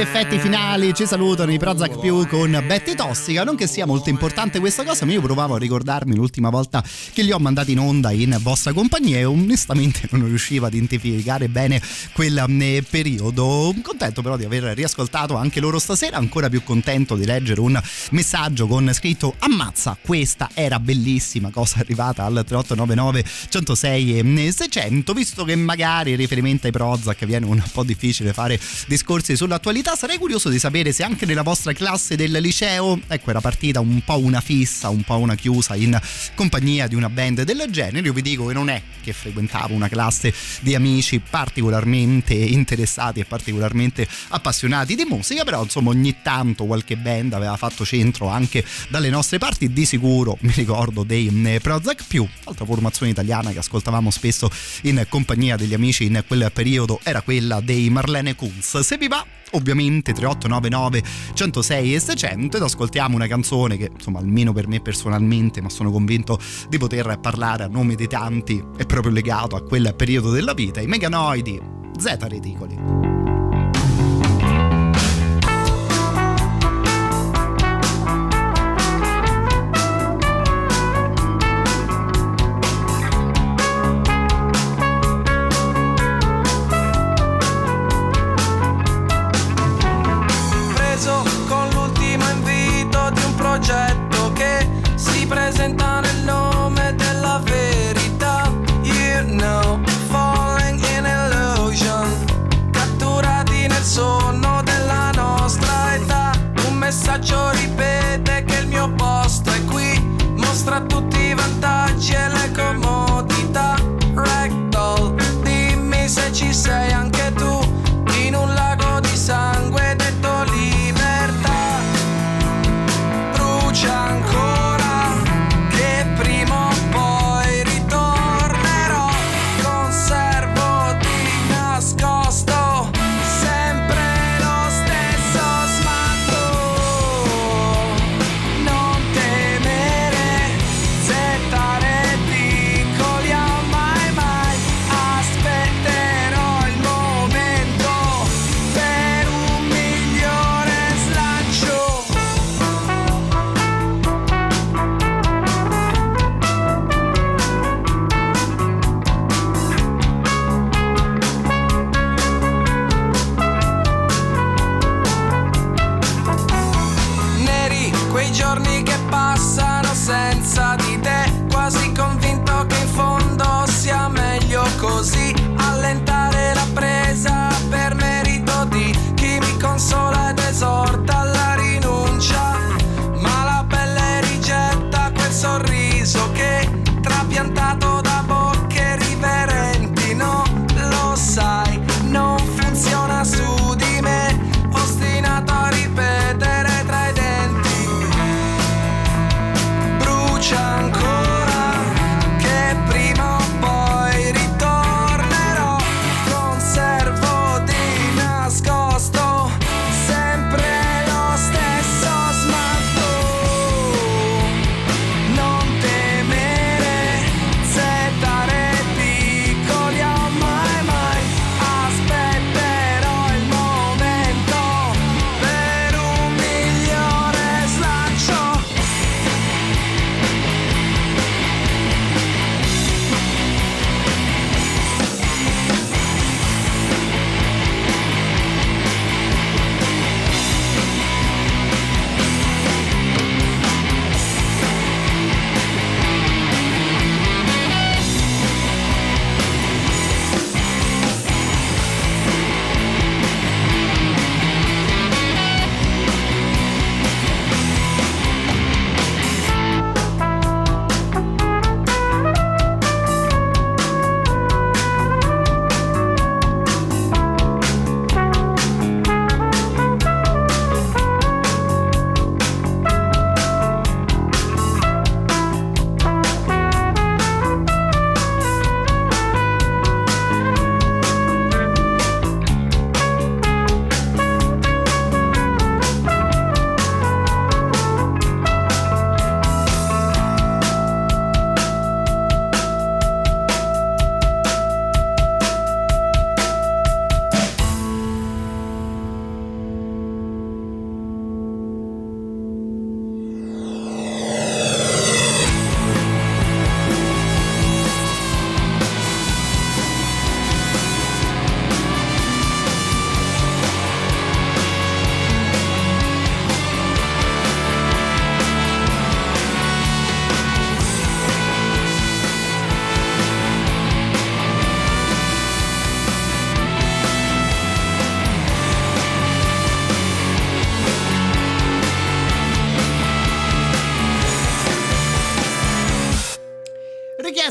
Effetti finali, ci salutano i Prozac più con Betty tossica. Non che sia molto importante questa cosa, ma io provavo a ricordarmi l'ultima volta che li ho mandati in onda in vostra compagnia e onestamente non riuscivo ad identificare bene quel periodo. Contento però di aver riascoltato anche loro stasera, ancora più contento di leggere un messaggio con scritto ammazza questa era bellissima, cosa arrivata al trentotto novantanove centosei e seicento. Visto che magari in riferimento ai Prozac viene un po' difficile fare discorsi sull'attualità, sarei curioso di sapere se anche nella vostra classe del liceo, ecco, era partita un po' una fissa, un po' una chiusa in compagnia di una band del genere. Io vi dico che non è che frequentavo una classe di amici particolarmente interessati e particolarmente appassionati di musica, però insomma ogni tanto qualche band aveva fatto centro anche dalle nostre parti. Di sicuro mi ricordo dei Prozac più, altra formazione italiana che ascoltavamo spesso in compagnia degli amici in quel periodo era quella dei Marlene Kunz. Se vi va, ovviamente trentotto novantanove centosei e seicento, ed ascoltiamo una canzone che insomma almeno per me personalmente, ma sono convinto di poter parlare a nome di tanti, è proprio legato a quel periodo della vita, i Meganoidi, Zeta Reticoli. Falling in illusion, cattura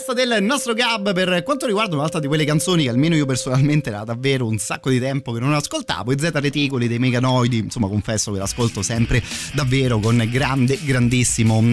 richiesta del nostro Gab per quanto riguarda un'altra di quelle canzoni che almeno io personalmente era davvero un sacco di tempo che non ascoltavo, i Z Reticoli dei Meganoidi. Insomma, confesso che l'ascolto sempre davvero con grande, grandissimo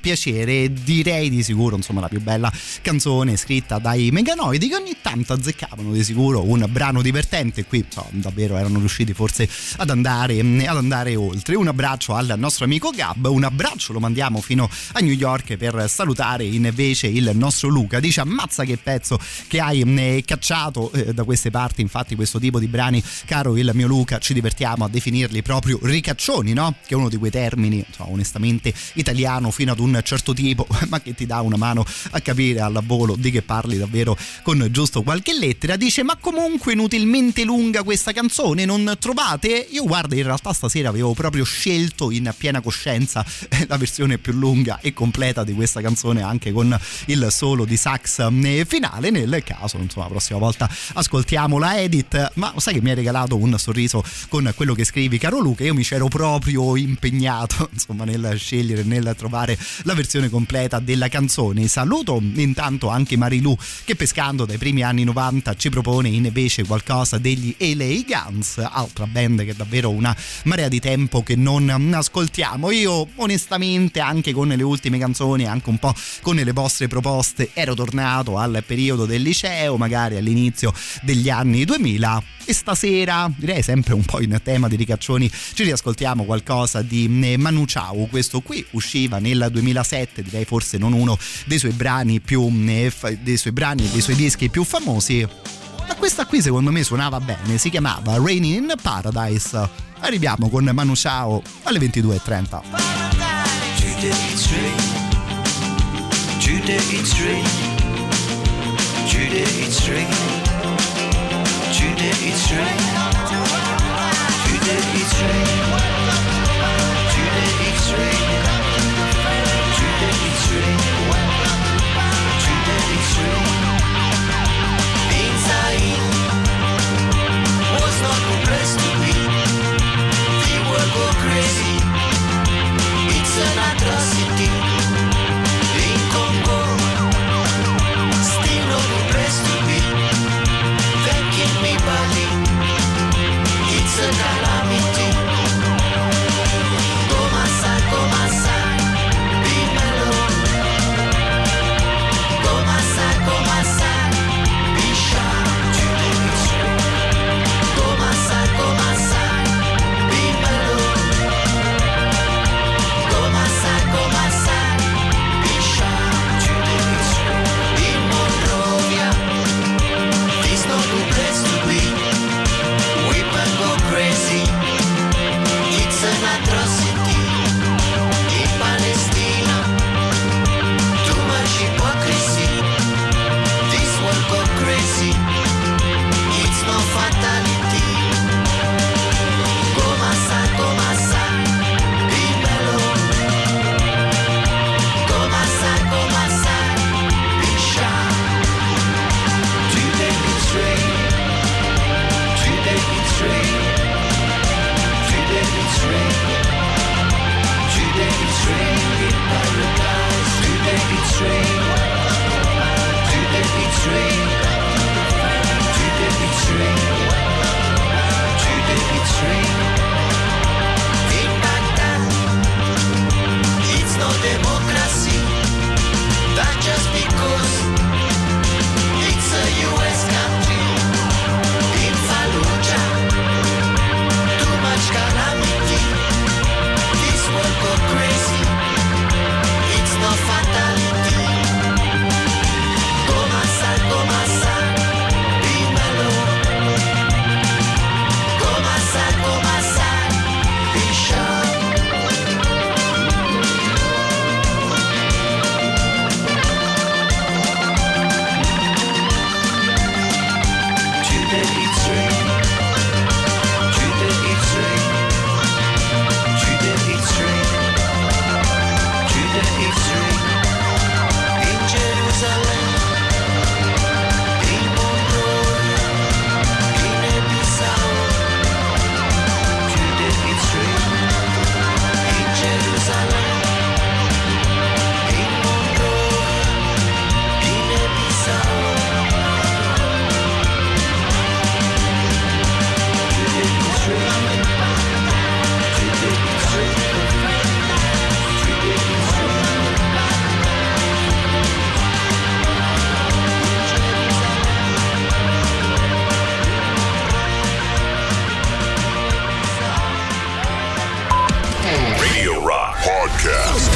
piacere. Direi di sicuro, insomma, la più bella canzone scritta dai Meganoidi, che ogni tanto azzeccavano di sicuro un brano divertente. Qui so, davvero erano riusciti forse ad andare, ad andare oltre. Un abbraccio al nostro amico Gab, un abbraccio lo mandiamo fino a New York per salutare invece il nostro Luca. Dice: ammazza che pezzo che hai cacciato eh, da queste parti. Infatti questo tipo di brani, caro il mio Luca, ci divertiamo a definirli proprio ricaccioni, no? Che è uno di quei termini, insomma, onestamente italiano fino ad un certo tipo, ma che ti dà una mano a capire alla volo di che parli davvero con giusto qualche lettera. Dice: ma comunque inutilmente lunga questa canzone, non trovate? Io guarda, in realtà stasera avevo proprio scelto in piena coscienza la versione più lunga e completa di questa canzone, anche con il solo di sax finale. Nel caso, insomma, la prossima volta ascoltiamo la edit. Ma sai che mi hai regalato un sorriso con quello che scrivi, caro Luca? Io mi c'ero proprio impegnato, insomma, nel scegliere, nel trovare la versione completa della canzone. Saluto intanto anche Marilu, che pescando dai primi anni novanta ci propone invece qualcosa degli L A Guns, altra band che è davvero una marea di tempo che non ascoltiamo. Io onestamente, anche con le ultime canzoni, anche un po' con le vostre proposte, ero tornato al periodo del liceo, magari all'inizio degli anni duemila, e stasera, direi sempre un po' in tema di ricaccioni, ci riascoltiamo qualcosa di Manu Chao. Questo qui usciva nel duemilasette, direi forse non uno dei suoi brani più dei suoi brani dei suoi dischi più famosi, ma questa qui secondo me suonava bene, si chiamava Rain in Paradise. Arriviamo con Manu Chao alle ventidue e trenta. Today it's rain, today it's rain, today it's rain, today it's rain, today it's rain, today it's rain, today it's rain. Inside was not the place to be, they were go crazy, it's an atrocity. It's a calamity. Rock Podcast.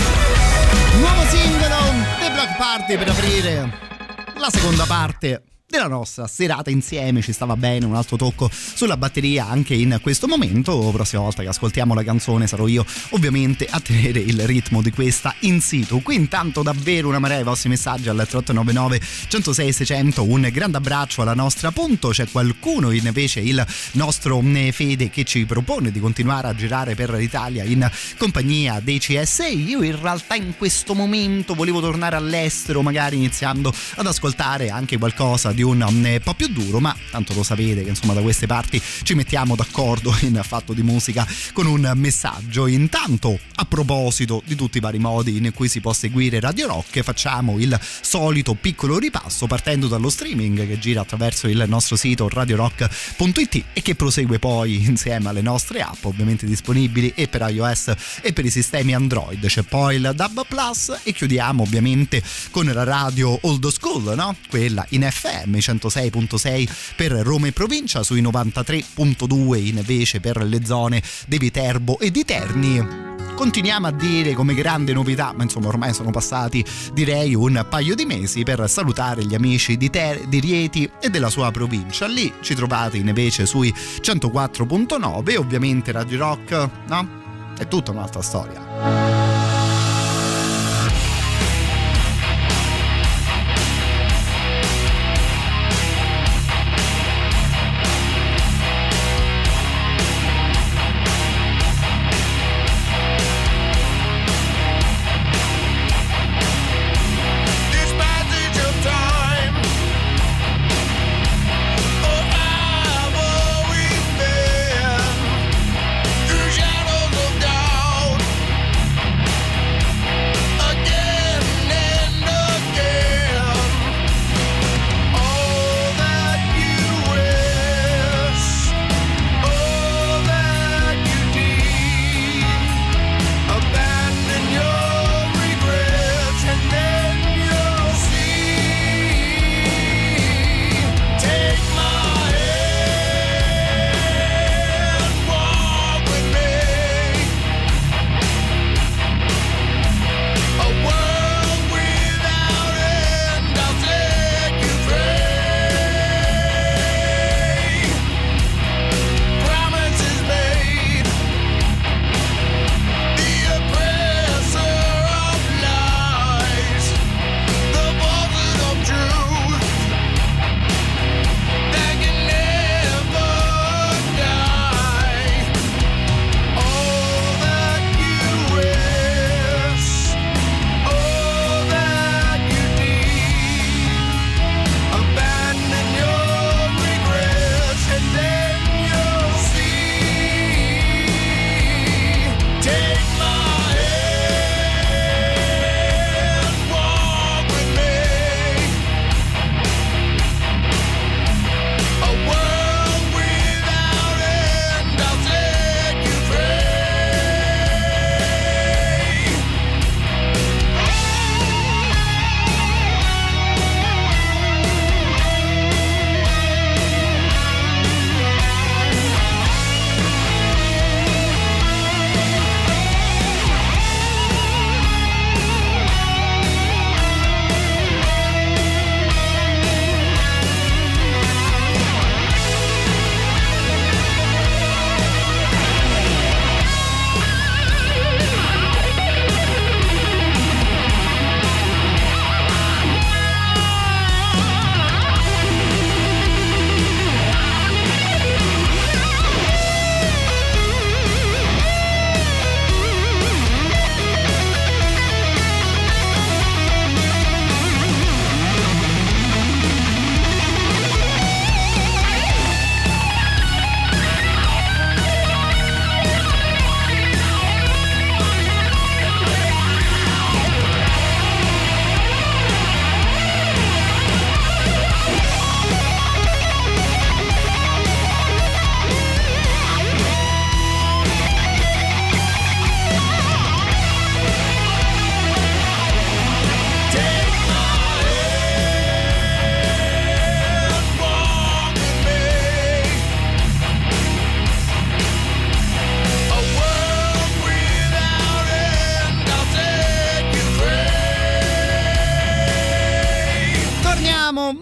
Nuovo singolo The Block Party per aprire la seconda parte della nostra serata insieme. Ci stava bene un altro tocco sulla batteria anche in questo momento. Prossima volta che ascoltiamo la canzone sarò io ovviamente a tenere il ritmo di questa in situ. Qui intanto davvero una marea di vostri messaggi al tre otto nove nove centosei seicento. Un grande abbraccio alla nostra Punto. C'è qualcuno invece, il nostro Fede, che ci propone di continuare a girare per l'Italia in compagnia dei C S A. Io in realtà in questo momento volevo tornare all'estero, magari iniziando ad ascoltare anche qualcosa di un po' più duro, ma tanto lo sapete che insomma da queste parti ci mettiamo d'accordo in fatto di musica con un messaggio. Intanto, a proposito di tutti i vari modi in cui si può seguire Radio Rock, facciamo il solito piccolo ripasso partendo dallo streaming che gira attraverso il nostro sito radio rock punto it e che prosegue poi insieme alle nostre app ovviamente disponibili e per iOS e per i sistemi Android. C'è poi il D A B Plus e chiudiamo ovviamente con la radio old school, no? Quella in F M centosei virgola sei per Roma e provincia, sui novantatré virgola due invece per le zone di Viterbo e di Terni. Continuiamo a dire come grande novità, ma insomma ormai sono passati direi un paio di mesi, per salutare gli amici di, Ter- di Rieti e della sua provincia. Lì ci trovate invece sui centoquattro virgola nove. Ovviamente Radio Rock, no? È tutta un'altra storia.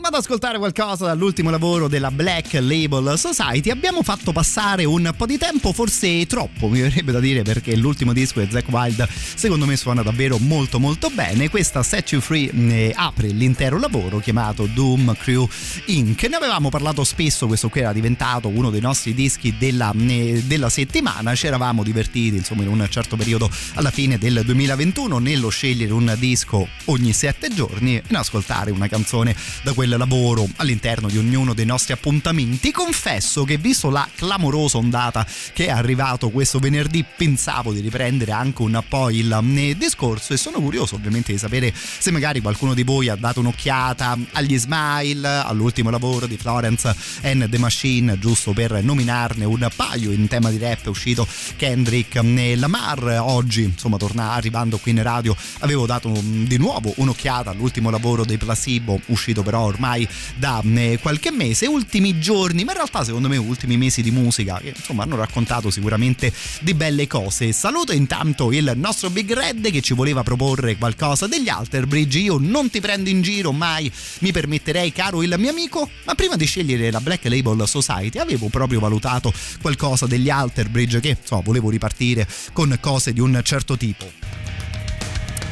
ad ascoltare qualcosa dall'ultimo lavoro della Black Label Society. Abbiamo fatto passare un po' di tempo, forse troppo mi verrebbe da dire, perché l'ultimo disco di Zakk Wylde secondo me suona davvero molto molto bene. Questa Set You Free eh, apre l'intero lavoro chiamato Doom Crew Incorporated. Ne avevamo parlato spesso, questo qui era diventato uno dei nostri dischi della, eh, della settimana. Ci eravamo divertiti insomma in un certo periodo alla fine del duemilaventuno nello scegliere un disco ogni sette giorni e ascoltare una canzone da quel lavoro all'interno di ognuno dei nostri appuntamenti. Confesso che, visto la clamorosa ondata che è arrivato questo venerdì, pensavo di riprendere anche un po' il discorso e sono curioso ovviamente di sapere se magari qualcuno di voi ha dato un'occhiata agli Smile, all'ultimo lavoro di Florence and the Machine, giusto per nominarne un paio. In tema di rap è uscito Kendrick Lamar oggi, insomma torna, arrivando qui in radio avevo dato di nuovo un'occhiata all'ultimo lavoro dei Placebo, uscito però ormai da qualche mese. Ultimi giorni, ma in realtà secondo me ultimi mesi di musica che insomma hanno raccontato sicuramente di belle cose. Saluto intanto il nostro Big Red che ci voleva proporre qualcosa degli Alter Bridge, Io non ti prendo in giro mai, mi permetterei, caro il mio amico. Ma prima di scegliere la Black Label Society avevo proprio valutato qualcosa degli Alter Bridge, che insomma volevo ripartire con cose di un certo tipo.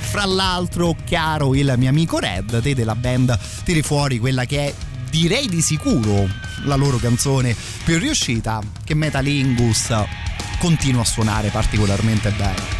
Fra l'altro, caro il mio amico Red, te della band tiri fuori quella che è, direi di sicuro, la loro canzone più riuscita, che Metalingus continua a suonare particolarmente bene.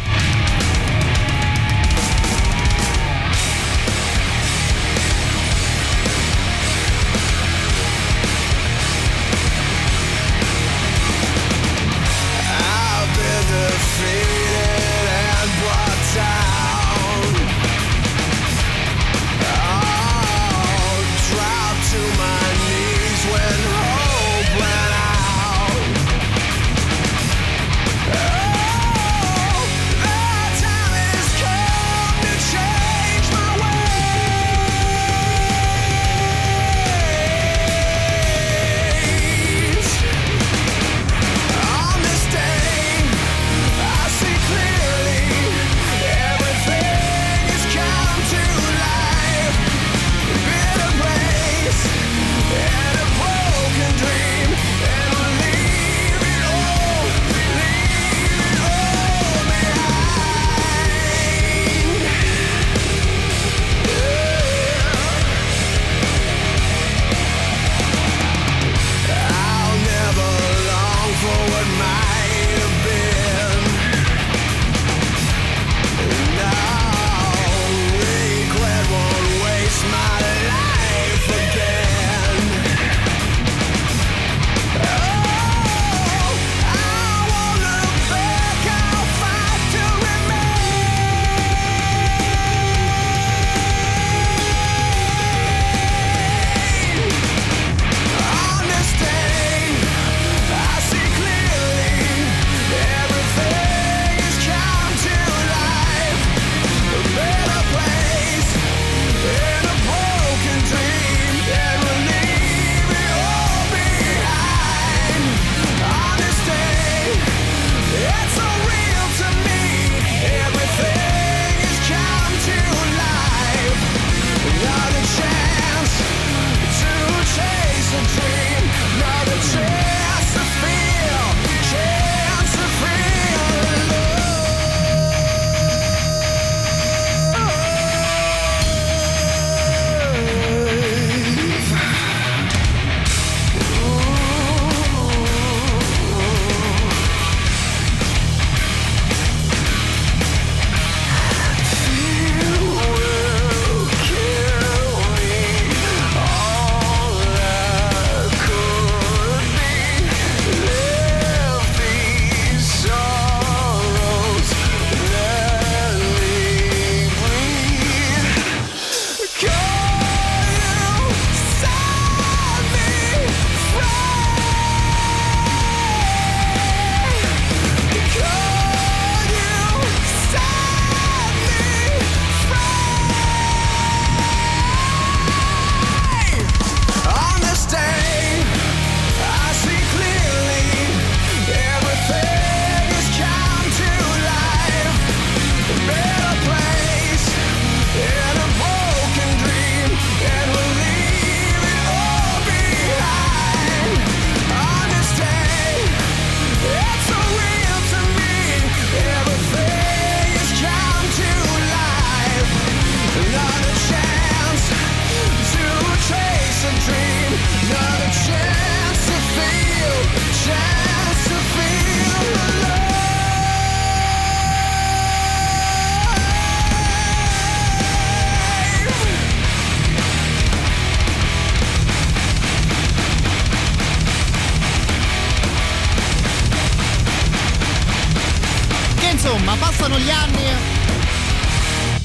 passano gli anni,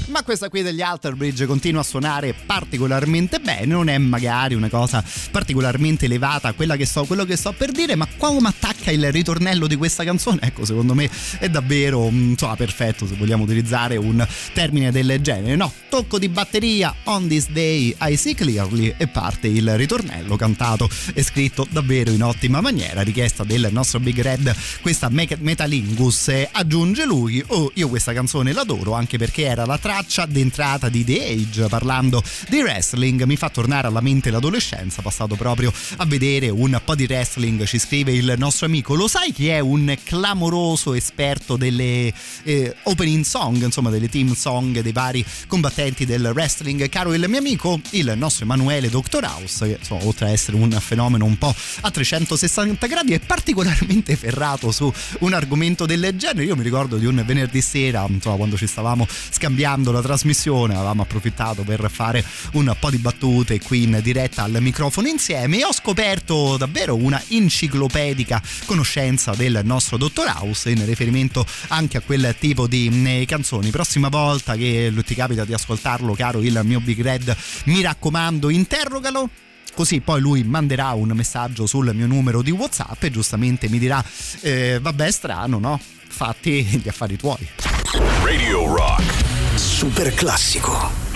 ma questa qui degli Alter Bridge continua a suonare particolarmente bene. Non è magari una cosa particolarmente elevata quella che so, quello che sto per dire, ma come attacca il ritornello di questa canzone, ecco, secondo me è davvero insomma perfetto, se vogliamo utilizzare un termine del genere, no? Tocco di batteria, On This Day I See Clearly, e parte il ritornello cantato e scritto davvero in ottima maniera, richiesta del nostro Big Red, questa Metalingus. Aggiunge lui: oh, io questa canzone l'adoro anche perché era la traccia d'entrata di The Age, parlando di wrestling, mi fa tornare alla mente l'adolescenza, passato proprio a vedere un po' di wrestling. Ci scrive il nostro amico, lo sai chi è un clamoroso esperto delle eh, opening song, insomma delle team song dei vari combattenti del wrestling, caro il mio amico, il nostro Emanuele Doctor House, che insomma, oltre a essere un fenomeno un po' a trecentosessanta gradi, è particolarmente ferrato su un argomento del genere. Io mi ricordo di un venerdì sera, insomma, quando ci stavamo scambiando la trasmissione, avevamo approfittato per fare un po' di battute qui in diretta al microfono insieme, e ho scoperto davvero una enciclopedica conoscenza del nostro Dottor House in riferimento anche a quel tipo di canzoni. Prossima volta che ti capita di ascoltarlo, caro il mio Big Red, mi raccomando, interrogalo, così poi lui manderà un messaggio sul mio numero di WhatsApp e giustamente mi dirà eh, vabbè, strano, no? Fatti gli affari tuoi. Radio Rock Super Classico.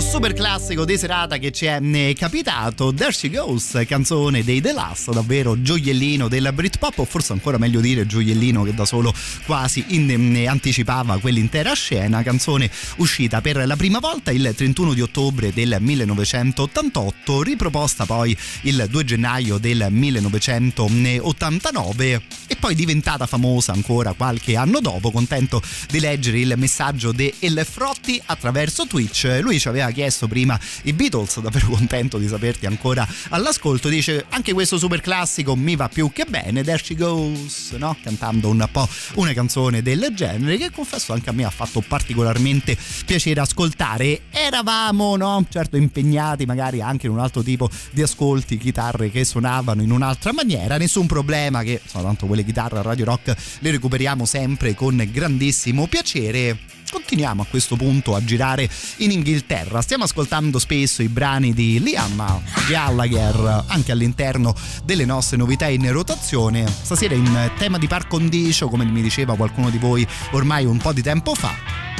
Super classico di serata che ci è capitato, There She Goes, canzone dei The Last, davvero gioiellino della Britpop, o forse ancora meglio dire gioiellino che da solo quasi in, in, anticipava quell'intera scena. Canzone uscita per la prima volta il trentuno di ottobre del millenovecentottantotto, riproposta poi il due gennaio del millenovecentottantanove e poi diventata famosa ancora qualche anno dopo. Contento di leggere il messaggio di El Frotti attraverso Twitch, lui ci ci aveva chiesto prima i Beatles, davvero contento di saperti ancora all'ascolto. Dice anche questo super classico mi va più che bene, There She Goes, no? Cantando un po' una canzone del genere che confesso anche a me ha fatto particolarmente piacere ascoltare. Eravamo, no? Certo, impegnati magari anche in un altro tipo di ascolti, chitarre che suonavano in un'altra maniera, nessun problema che insomma, tanto quelle chitarre a Radio Rock le recuperiamo sempre con grandissimo piacere. Continuiamo a questo punto a girare in Inghilterra, stiamo ascoltando spesso i brani di Liam Gallagher anche all'interno delle nostre novità in rotazione. Stasera in tema di par condicio, come mi diceva qualcuno di voi ormai un po' di tempo fa,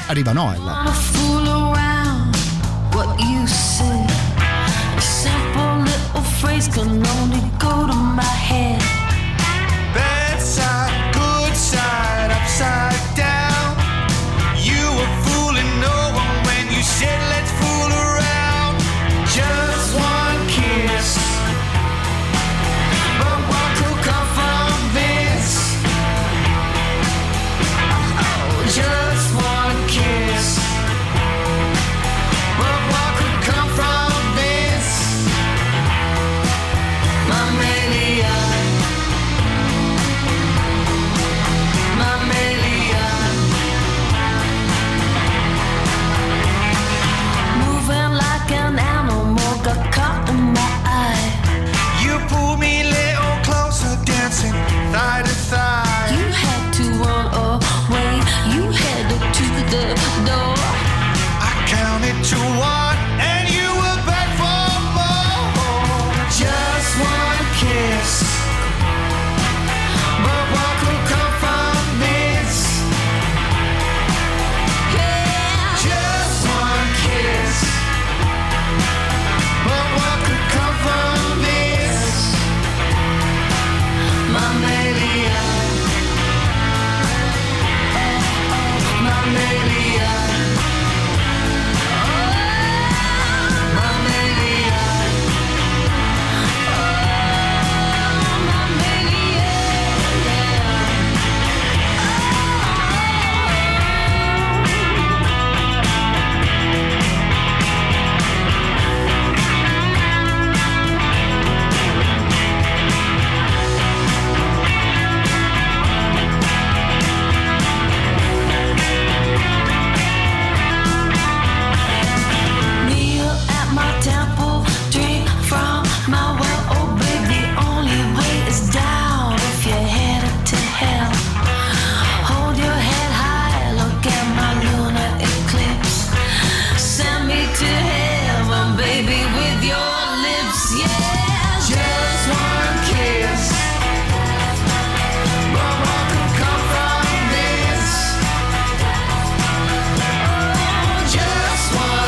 arriva Noel. Bedside, good side, upside down. You were fooling no one when you said let's fool around. Just one kiss, but what could come from this? Oh, just one kiss, but what could come from this? My mania. An animal got caught in my eye. You pulled me a little closer, dancing thigh to thigh. You had to run away, you headed to the door. I counted to one and you were back for more. Just one kiss, but what could come from this? Yeah, just one kiss. But what could come from this? Mammalia, Mammalia, Mammalia, Mammalia, yeah. Temple, drink from my well. Oh baby, the only way is down. If you're headed to hell, hold your head high, look at my lunar eclipse. Send me to heaven, baby, with your lips, yeah. Just one kiss, but what could come from this? Oh,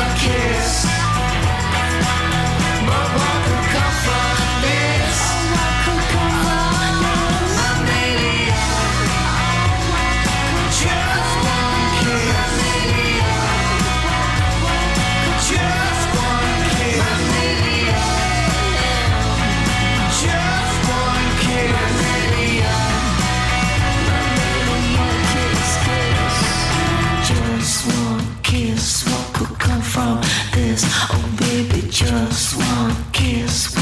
just one kiss.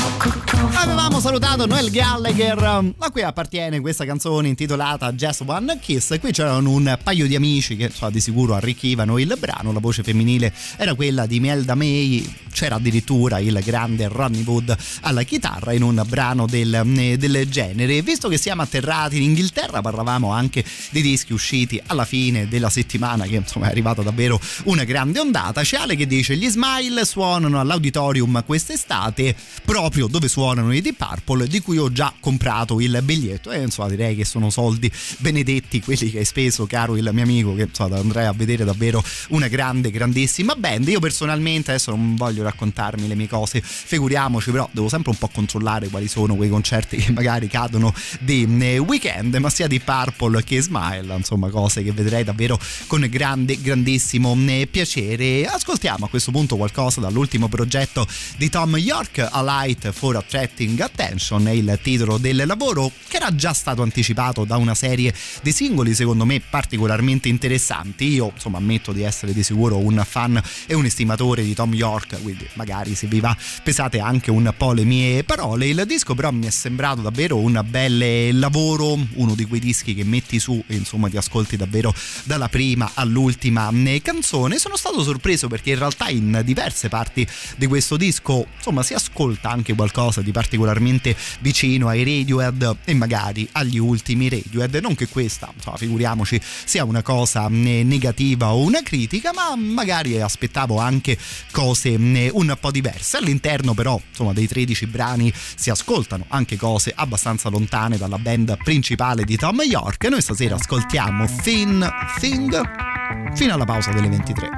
Avevamo salutato Noel Gallagher, a cui appartiene questa canzone intitolata Just One Kiss. Qui c'erano un paio di amici che so, di sicuro arricchivano il brano. La voce femminile era quella di Imelda May, c'era addirittura il grande Ronnie Wood alla chitarra in un brano del, del genere. Visto che siamo atterrati in Inghilterra, parlavamo anche dei dischi usciti alla fine della settimana, che insomma è arrivata davvero una grande ondata. C'è Ale che dice gli Smile suonano all'Auditorium quest'estate, proprio dove suonano i Deep Purple, di cui ho già comprato il biglietto. E insomma direi che sono soldi benedetti quelli che hai speso, caro il mio amico, che insomma andrei a vedere davvero una grande grandissima band. Io personalmente adesso non voglio raccontarmi le mie cose, figuriamoci, però devo sempre un po' controllare quali sono quei concerti che magari cadono di weekend, ma sia Deep Purple che Smile, insomma cose che vedrei davvero con grande grandissimo piacere. Ascoltiamo a questo punto qualcosa dall'ultimo progetto di Thom Yorke, A Light for Attracting Attention, Attention è il titolo del lavoro, che era già stato anticipato da una serie di singoli secondo me particolarmente interessanti. Io insomma ammetto di essere di sicuro un fan e un estimatore di Thom Yorke, quindi magari se vi va pesate anche un po' le mie parole. Il disco però mi è sembrato davvero un bel lavoro, uno di quei dischi che metti su e insomma ti ascolti davvero dalla prima all'ultima canzone. Sono stato sorpreso perché in realtà in diverse parti di questo disco insomma si ascolta anche qualcosa di particolarmente vicino ai Radiohead e magari agli ultimi Radiohead. Non che questa, insomma, figuriamoci sia una cosa negativa o una critica, ma magari aspettavo anche cose un po' diverse. All'interno però insomma dei tredici brani si ascoltano anche cose abbastanza lontane dalla band principale di Thom Yorke. Noi stasera ascoltiamo Thin Thing fino alla pausa delle ventitré.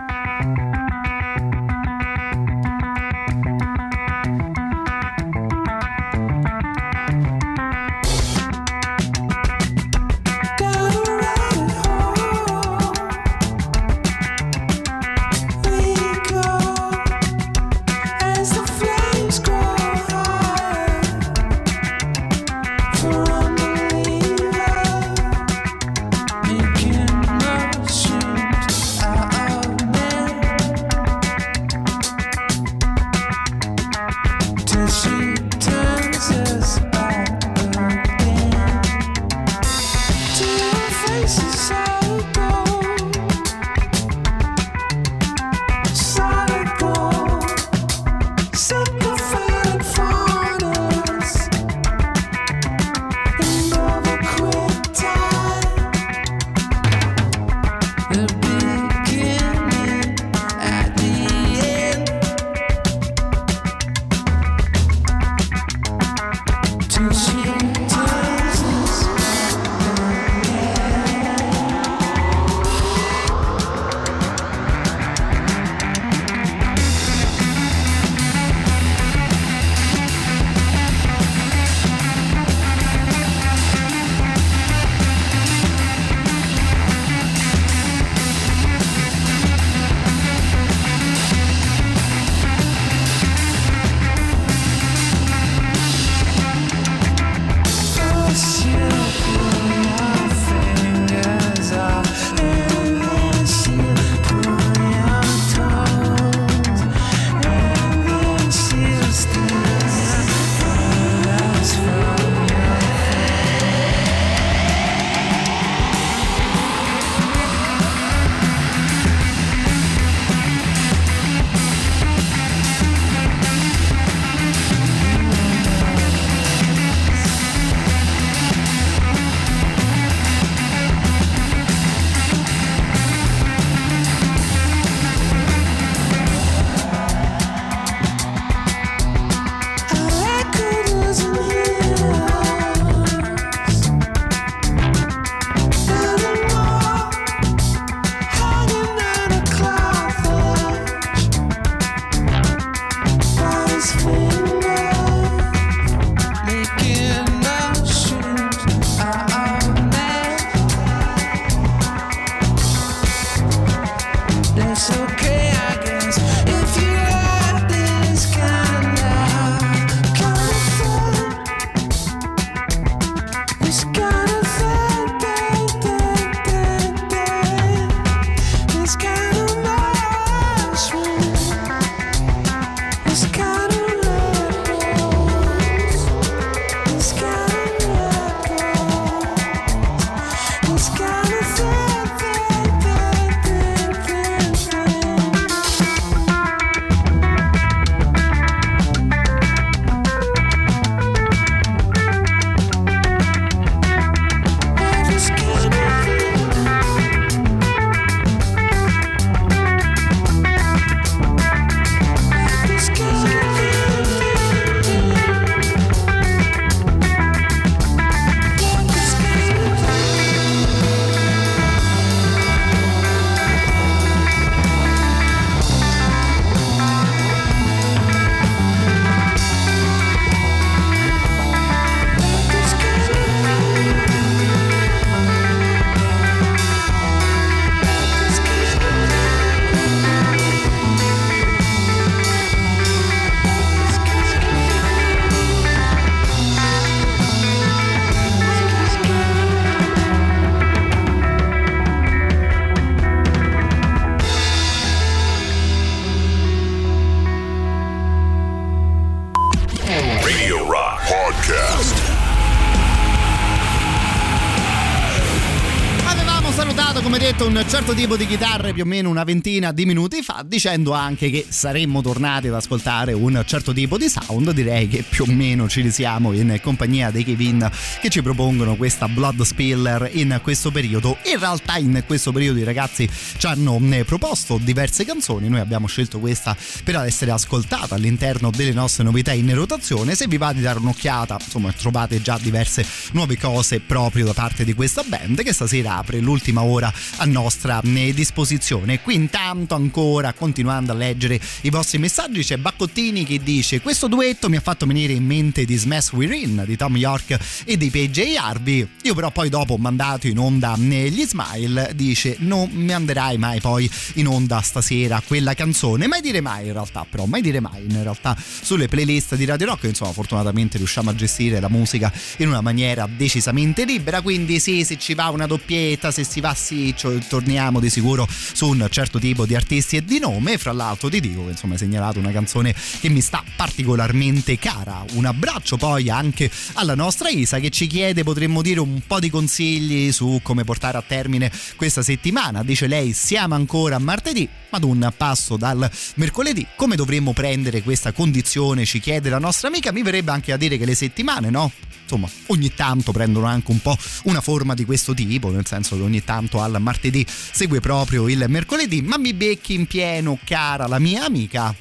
ascoltato, come detto, un certo tipo di chitarre più o meno una ventina di minuti fa, dicendo anche che saremmo tornati ad ascoltare un certo tipo di sound. Direi che più o meno ci risiamo in compagnia dei Kevin, che ci propongono questa Blood Spiller in questo periodo. In realtà in questo periodo i ragazzi ci hanno proposto diverse canzoni, noi abbiamo scelto questa per essere ascoltata all'interno delle nostre novità in rotazione. Se vi va di dare un'occhiata, insomma, trovate già diverse nuove cose proprio da parte di questa band che stasera apre l'ultima ora a nostra disposizione. Qui intanto, ancora continuando a leggere i vostri messaggi, c'è Baccottini che dice: questo duetto mi ha fatto venire in mente di Smash We're In di Thom Yorke e di P J Harvey. Io però poi dopo ho mandato in onda gli Smile, dice non mi manderai mai poi in onda stasera quella canzone. Mai dire mai in realtà, però mai dire mai in realtà sulle playlist di Radio Rock, insomma, fortunatamente riusciamo a gestire la musica in una maniera decisamente libera, quindi sì, se ci va una doppietta, se si va sì, torniamo di sicuro su un certo tipo di artisti e di nome. Fra l'altro ti dico che insomma hai segnalato una canzone che mi sta particolarmente cara. Un abbraccio poi anche alla nostra Isa che ci chiede, potremmo dire, un po' di consigli su come portare a termine questa settimana. Dice lei: siamo ancora a martedì, ad un passo dal mercoledì, come dovremmo prendere questa condizione, ci chiede la nostra amica. Mi verrebbe anche a dire che le settimane, no? Insomma, ogni tanto prendono anche un po' una forma di questo tipo, nel senso che ogni tanto al martedì segue proprio il mercoledì. Ma mi becchi in pieno, cara la mia amica,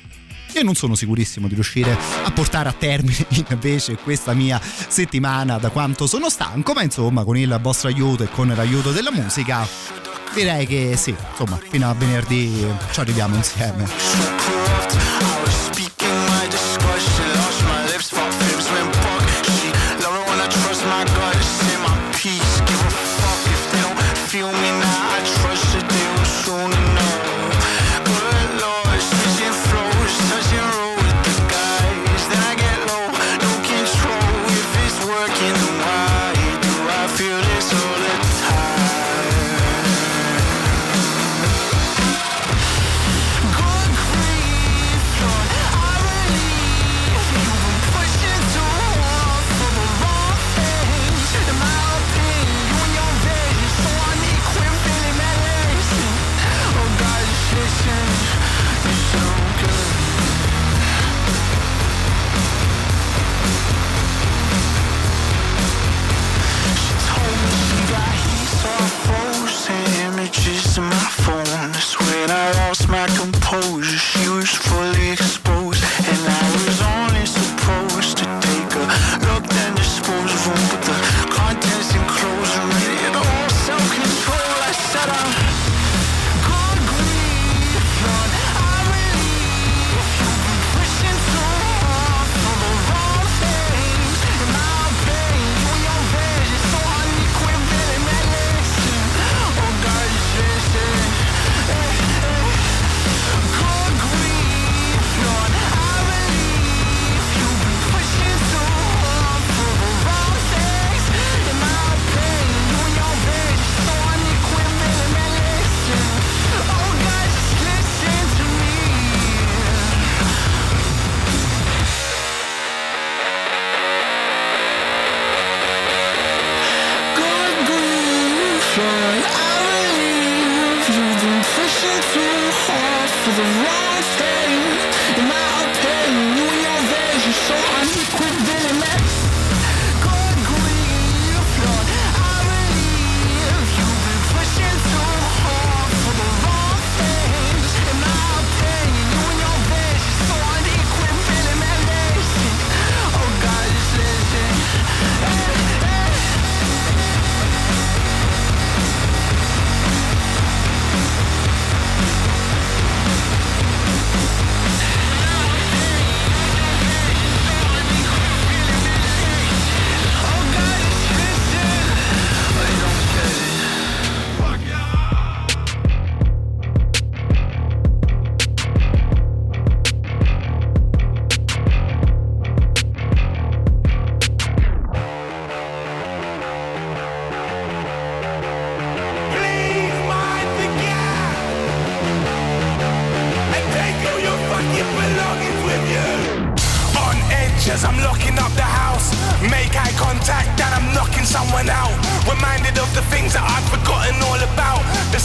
e non sono sicurissimo di riuscire a portare a termine invece questa mia settimana, da quanto sono stanco. Ma insomma, con il vostro aiuto e con l'aiuto della musica, direi che sì, insomma, fino a venerdì ci arriviamo insieme.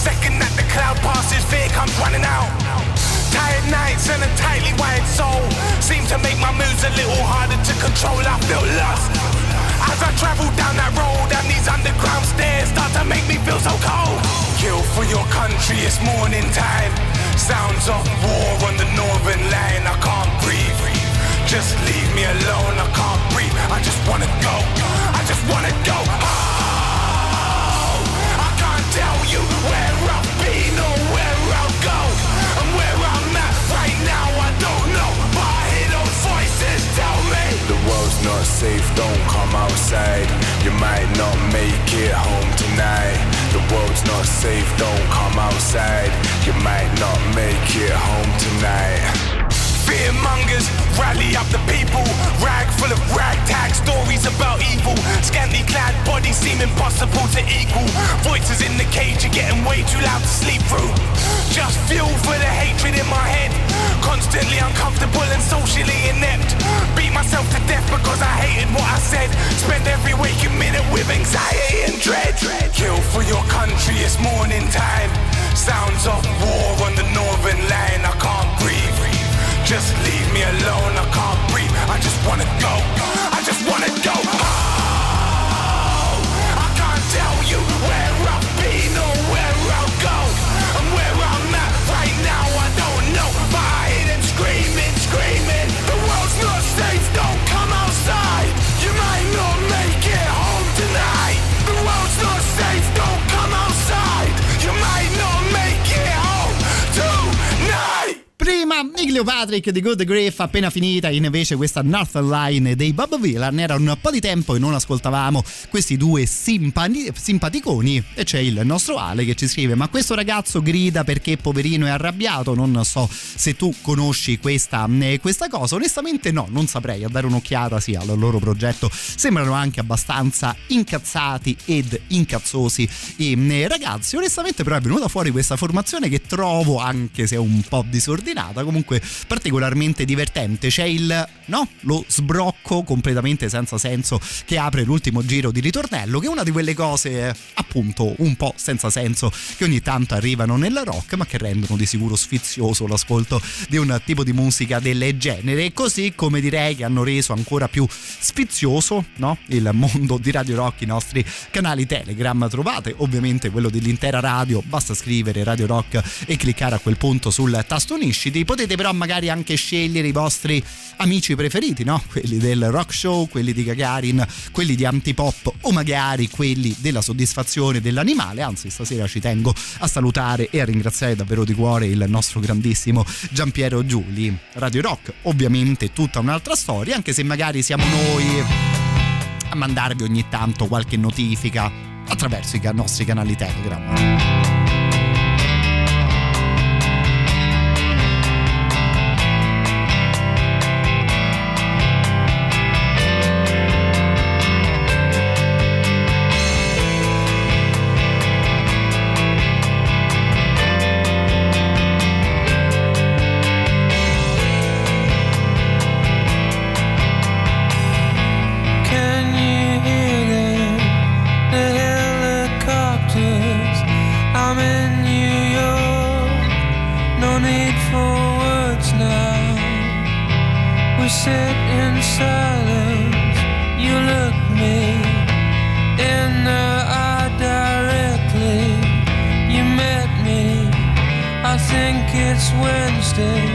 second that the cloud passes, fear comes running out. Tired nights and a tightly wired soul seem to make my moods a little harder to control. I feel lost as I travel down that road, and these underground stairs start to make me feel so cold. Kill for your country, it's morning time. Sounds of war on the northern line. I can't breathe, just leave me alone. I can't breathe, I just wanna go, I just wanna go home. Tell you where I've been or where I'll go, and where I'm at right now I don't know, but I hear those voices tell me the world's not safe, don't come outside, you might not make it home tonight. The world's not safe, don't come outside, you might not make it home tonight. Fear mongers, rally up the people. Rag full of ragtag stories about evil. Scantily clad bodies seem impossible to equal. Voices in the cage are getting way too loud to sleep through. Just fuel for the hatred in my head. Constantly uncomfortable and socially inept. Beat myself to death because I hated what I said. Spend every waking minute with anxiety and dread. Kill for your country, it's morning time. Sounds of war on the northern line. I can't breathe, just leave me alone, I can't breathe, I just wanna go, I just wanna go home. I can't tell you where I've been or where I'll go, and where I'm at right now I don't know, but I hear them screaming, screaming. The world's not safe, don't come outside, you might not make it home tonight. The world's not safe, don't come outside, you might not make it home tonight. Prima Iglio Patrick di Good Grief, appena finita invece questa Northern Line dei Bob Dylan. Era un po' di tempo che non ascoltavamo questi due simpani, simpaticoni, e c'è il nostro Ale che ci scrive: ma questo ragazzo grida perché poverino è arrabbiato. Non so se tu conosci questa, questa cosa, onestamente no, non saprei, a dare un'occhiata sì al loro progetto, sembrano anche abbastanza incazzati ed incazzosi i ragazzi, onestamente. Però è venuta fuori questa formazione che trovo, anche se è un po' disordinata, comunque particolarmente divertente. C'è il no, lo sbrocco completamente senza senso che apre l'ultimo giro di ritornello, che è una di quelle cose appunto un po' senza senso che ogni tanto arrivano nella rock, ma che rendono di sicuro sfizioso l'ascolto di un tipo di musica del genere. Così come direi che hanno reso ancora più sfizioso, no, il mondo di Radio Rock i nostri canali Telegram. Trovate ovviamente quello dell'intera radio, basta scrivere Radio Rock e cliccare a quel punto sul tasto unisci. Potete però magari anche scegliere i vostri amici preferiti, no? Quelli del rock show, quelli di Gagarin, quelli di Antipop, o magari quelli della soddisfazione dell'animale. Anzi, stasera ci tengo a salutare e a ringraziare davvero di cuore il nostro grandissimo Giampiero Giuli. Radio Rock ovviamente tutta un'altra storia, anche se magari siamo noi a mandarvi ogni tanto qualche notifica attraverso i nostri canali Telegram. Impossible dream.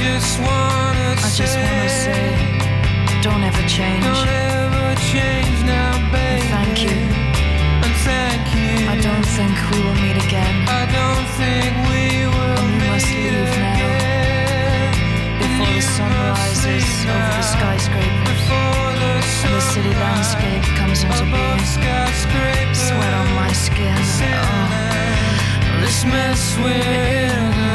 just wanna I say, just wanna say, don't ever change. Don't ever change now, baby. And thank you. And thank you. I don't think we will meet again. I don't think we will meet again. And we must leave again. Now. Before the sun rises over the skyscraper. Before the sun and the city landscape comes into being. Sweat on my skin. Oh, this mess we're in.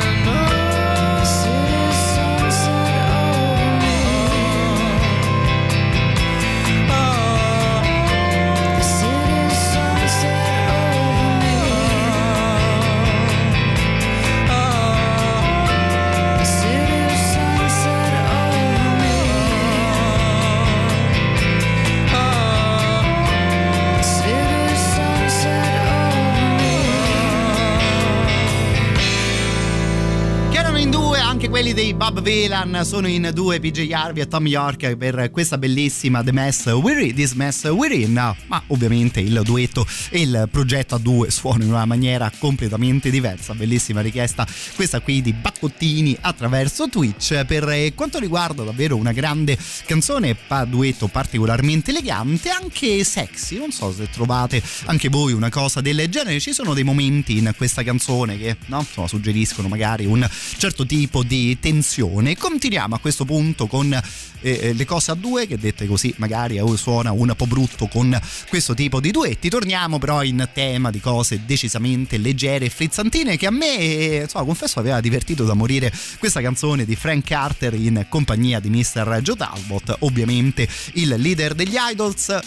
Quelli dei Bob Dylan sono in due, P J Harvey e Thom Yorke, per questa bellissima The Mess We're In, This Mess We're In. Ma ovviamente il duetto e il progetto a due suonano in una maniera completamente diversa. Bellissima richiesta questa qui di Baccottini attraverso Twitch. Per quanto riguarda davvero una grande canzone, pa duetto particolarmente elegante, anche sexy, non so se trovate anche voi una cosa del genere. Ci sono dei momenti in questa canzone che, no, insomma, suggeriscono magari un certo tipo di tensione. Continuiamo a questo punto con eh, le cose a due, che dette così magari suona un po' brutto con questo tipo di duetti. Torniamo però in tema di cose decisamente leggere e frizzantine, che a me, eh, insomma, confesso aveva divertito da morire questa canzone di Frank Carter in compagnia di mister Joe Talbot, ovviamente il leader degli Idols.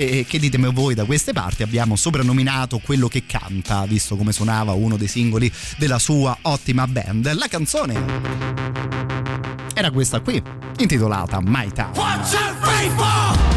E che ditemi voi, da queste parti abbiamo soprannominato quello che canta, visto come suonava uno dei singoli della sua ottima band. La canzone era questa qui, intitolata My Town. One, two, three, four.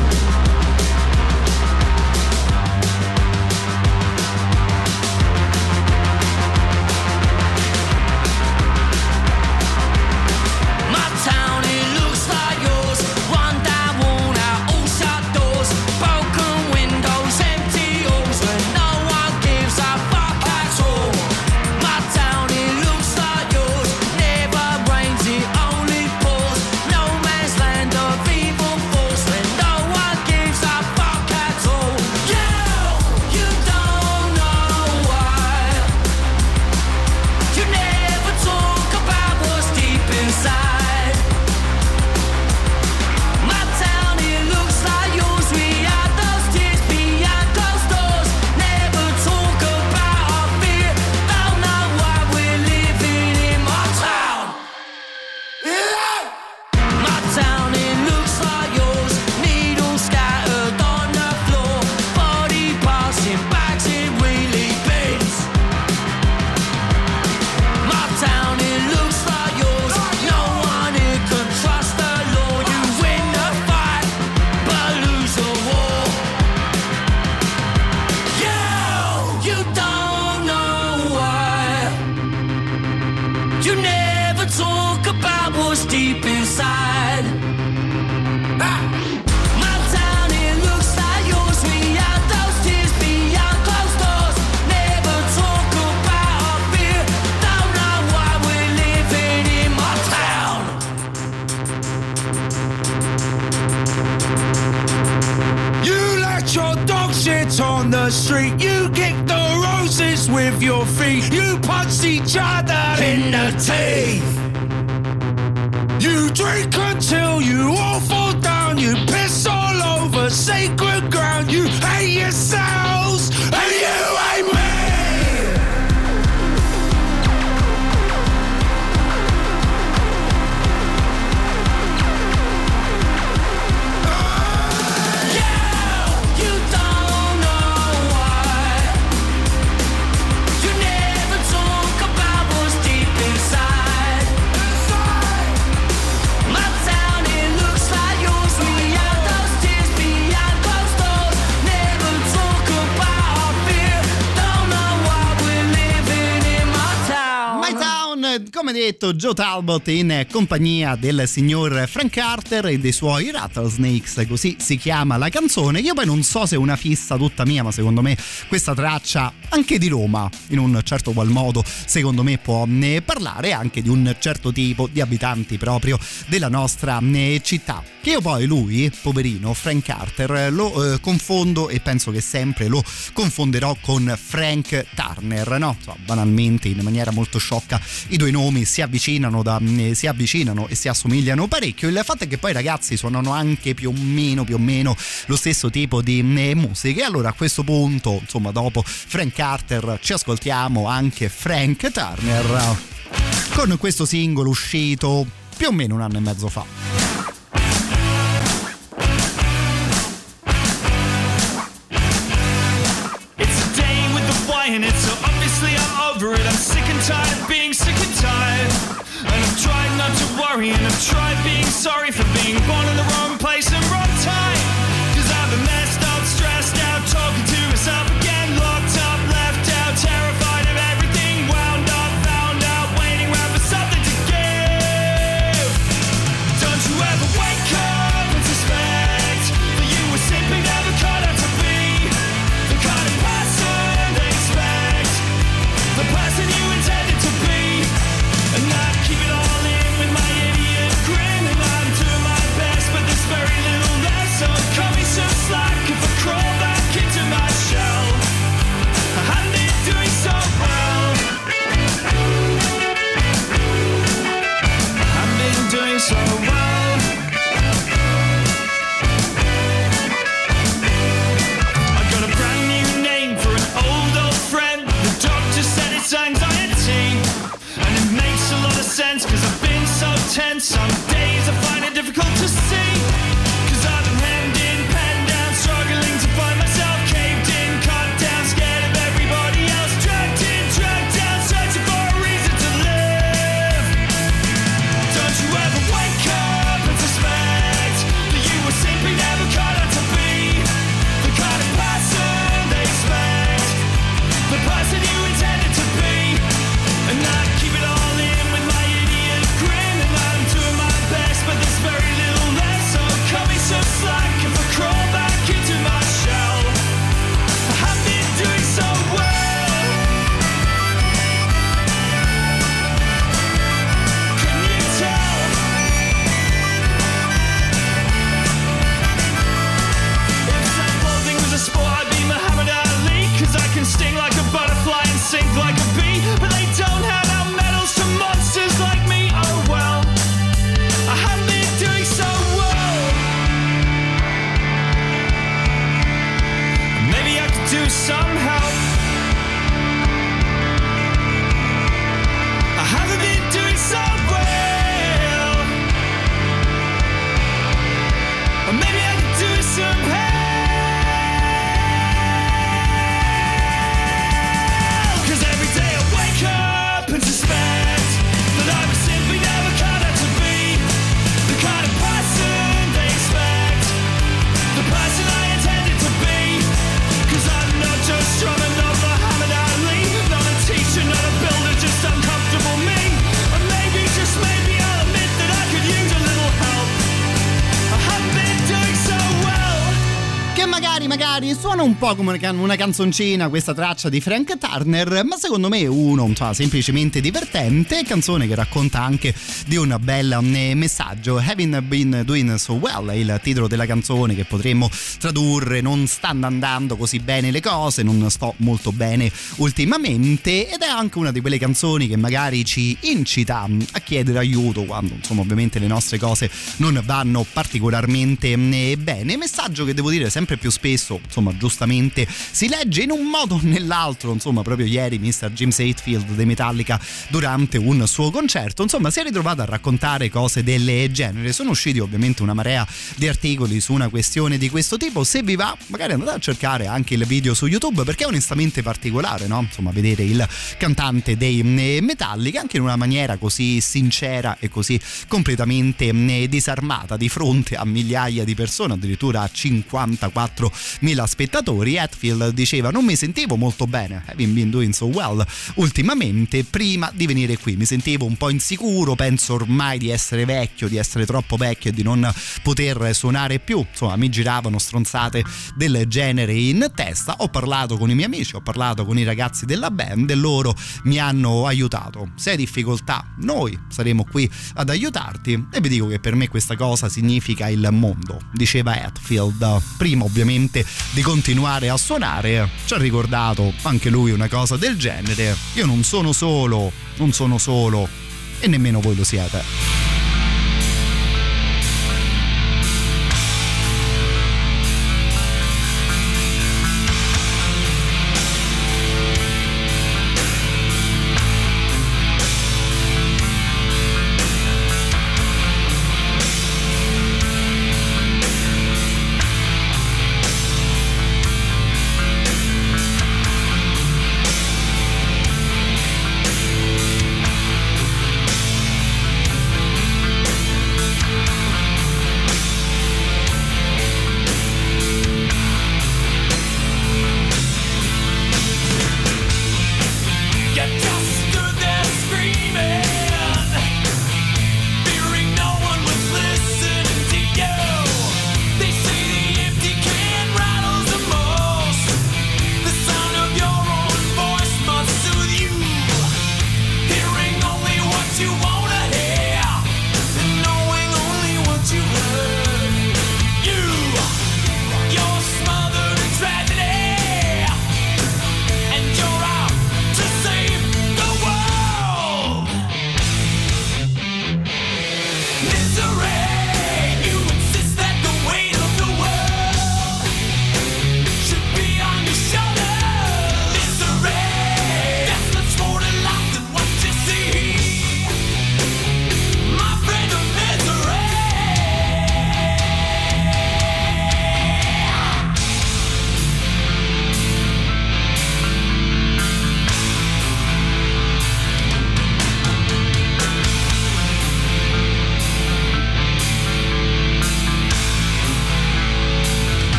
con, come detto, Joe Talbot in compagnia del signor Frank Carter e dei suoi Rattlesnakes, così si chiama la canzone. Io poi non so se è una fissa tutta mia, ma secondo me questa traccia anche di Roma in un certo qual modo secondo me può parlare anche di un certo tipo di abitanti proprio della nostra città, che io poi lui, poverino Frank Carter, lo eh, confondo e penso che sempre lo confonderò con Frank Turner, no? So, banalmente, in maniera molto sciocca, i due nomi si avvicinano, da, eh, si avvicinano e si assomigliano parecchio. Il fatto è che poi i ragazzi suonano anche più o meno più o meno lo stesso tipo di eh, musica. E allora a questo punto, insomma, dopo Frank Carter ci ascoltiamo anche Frank Turner con questo singolo uscito più o meno un anno e mezzo fa. And it's so obviously I'm over it. I'm sick and tired of being sick and tired. And I've tried not to worry, and I've tried being sorry for being born in the wrong place and wrong time. Cause I've been messed up, stressed out, talking to myself again, locked up, left out, terrified of everything, wound up, found out, waiting around for something to give. Don't you ever wake up and suspect that you were simply never cut out to be the kind of person the person you intended to be, and I keep it all in with my idiot grin, and I'm doing my best, but there's very little left, so it cut me so slack if I crawl back into my shell. I hadn't been doing so well. I've been doing so well. I got a brand new name for an old old friend. It's anxiety, and it makes a lot of sense, cause I've been so tense. Some days I find it difficult to see, cause I've been hemmed in, penned down, struggling to find myself caved in, cut down, scared of everybody else, dragged in, dragged down, searching for a reason to live. Don't you ever wake up and suspect that you were simply never cut out to be the kind of person they expect, the person you intended to be, and I keep it all in with my idiot grin, and I'm doing my best, but there's very little left, so cut me some slack if I crawl back into my shell. I have been doing so well. I can sting like a butterfly and sink like a bee, but they don't hand out medals to monsters like me. Oh well, I haven't been doing so well. Maybe I could do somehow. I haven't been doing so well. Or maybe I could do it somehow. Magari, magari suona un po' come una canzoncina questa traccia di Frank Turner, ma secondo me è uno, cioè, semplicemente divertente, canzone che racconta anche di un bel messaggio. Having been doing so well è il titolo della canzone, che potremmo tradurre non stanno andando così bene le cose, non sto molto bene ultimamente, ed è anche una di quelle canzoni che magari ci incita a chiedere aiuto quando, insomma, ovviamente le nostre cose non vanno particolarmente bene. Messaggio che devo dire sempre più spesso, insomma, giustamente si legge in un modo o nell'altro. Insomma, proprio ieri mister James Hetfield dei Metallica, durante un suo concerto, insomma, si è ritrovato a raccontare cose del genere. Sono usciti ovviamente una marea di articoli su una questione di questo tipo. Se vi va, magari andate a cercare anche il video su YouTube, perché è onestamente particolare, no? Insomma, vedere il cantante dei Metallica anche in una maniera così sincera e così completamente disarmata di fronte a migliaia di persone, addirittura a cinquantaquattromila duemila spettatori, Hetfield diceva: non mi sentivo molto bene, I've been doing so well ultimamente, prima di venire qui mi sentivo un po' insicuro, penso ormai di essere vecchio, di essere troppo vecchio e di non poter suonare più. Insomma, mi giravano stronzate del genere in testa. Ho parlato con i miei amici, ho parlato con i ragazzi della band e loro mi hanno aiutato. Se hai difficoltà, noi saremo qui ad aiutarti, e vi dico che per me questa cosa significa il mondo, diceva Hetfield. Prima ovviamente di continuare a suonare ci ha ricordato anche lui una cosa del genere: io non sono solo, non sono solo e nemmeno voi lo siete.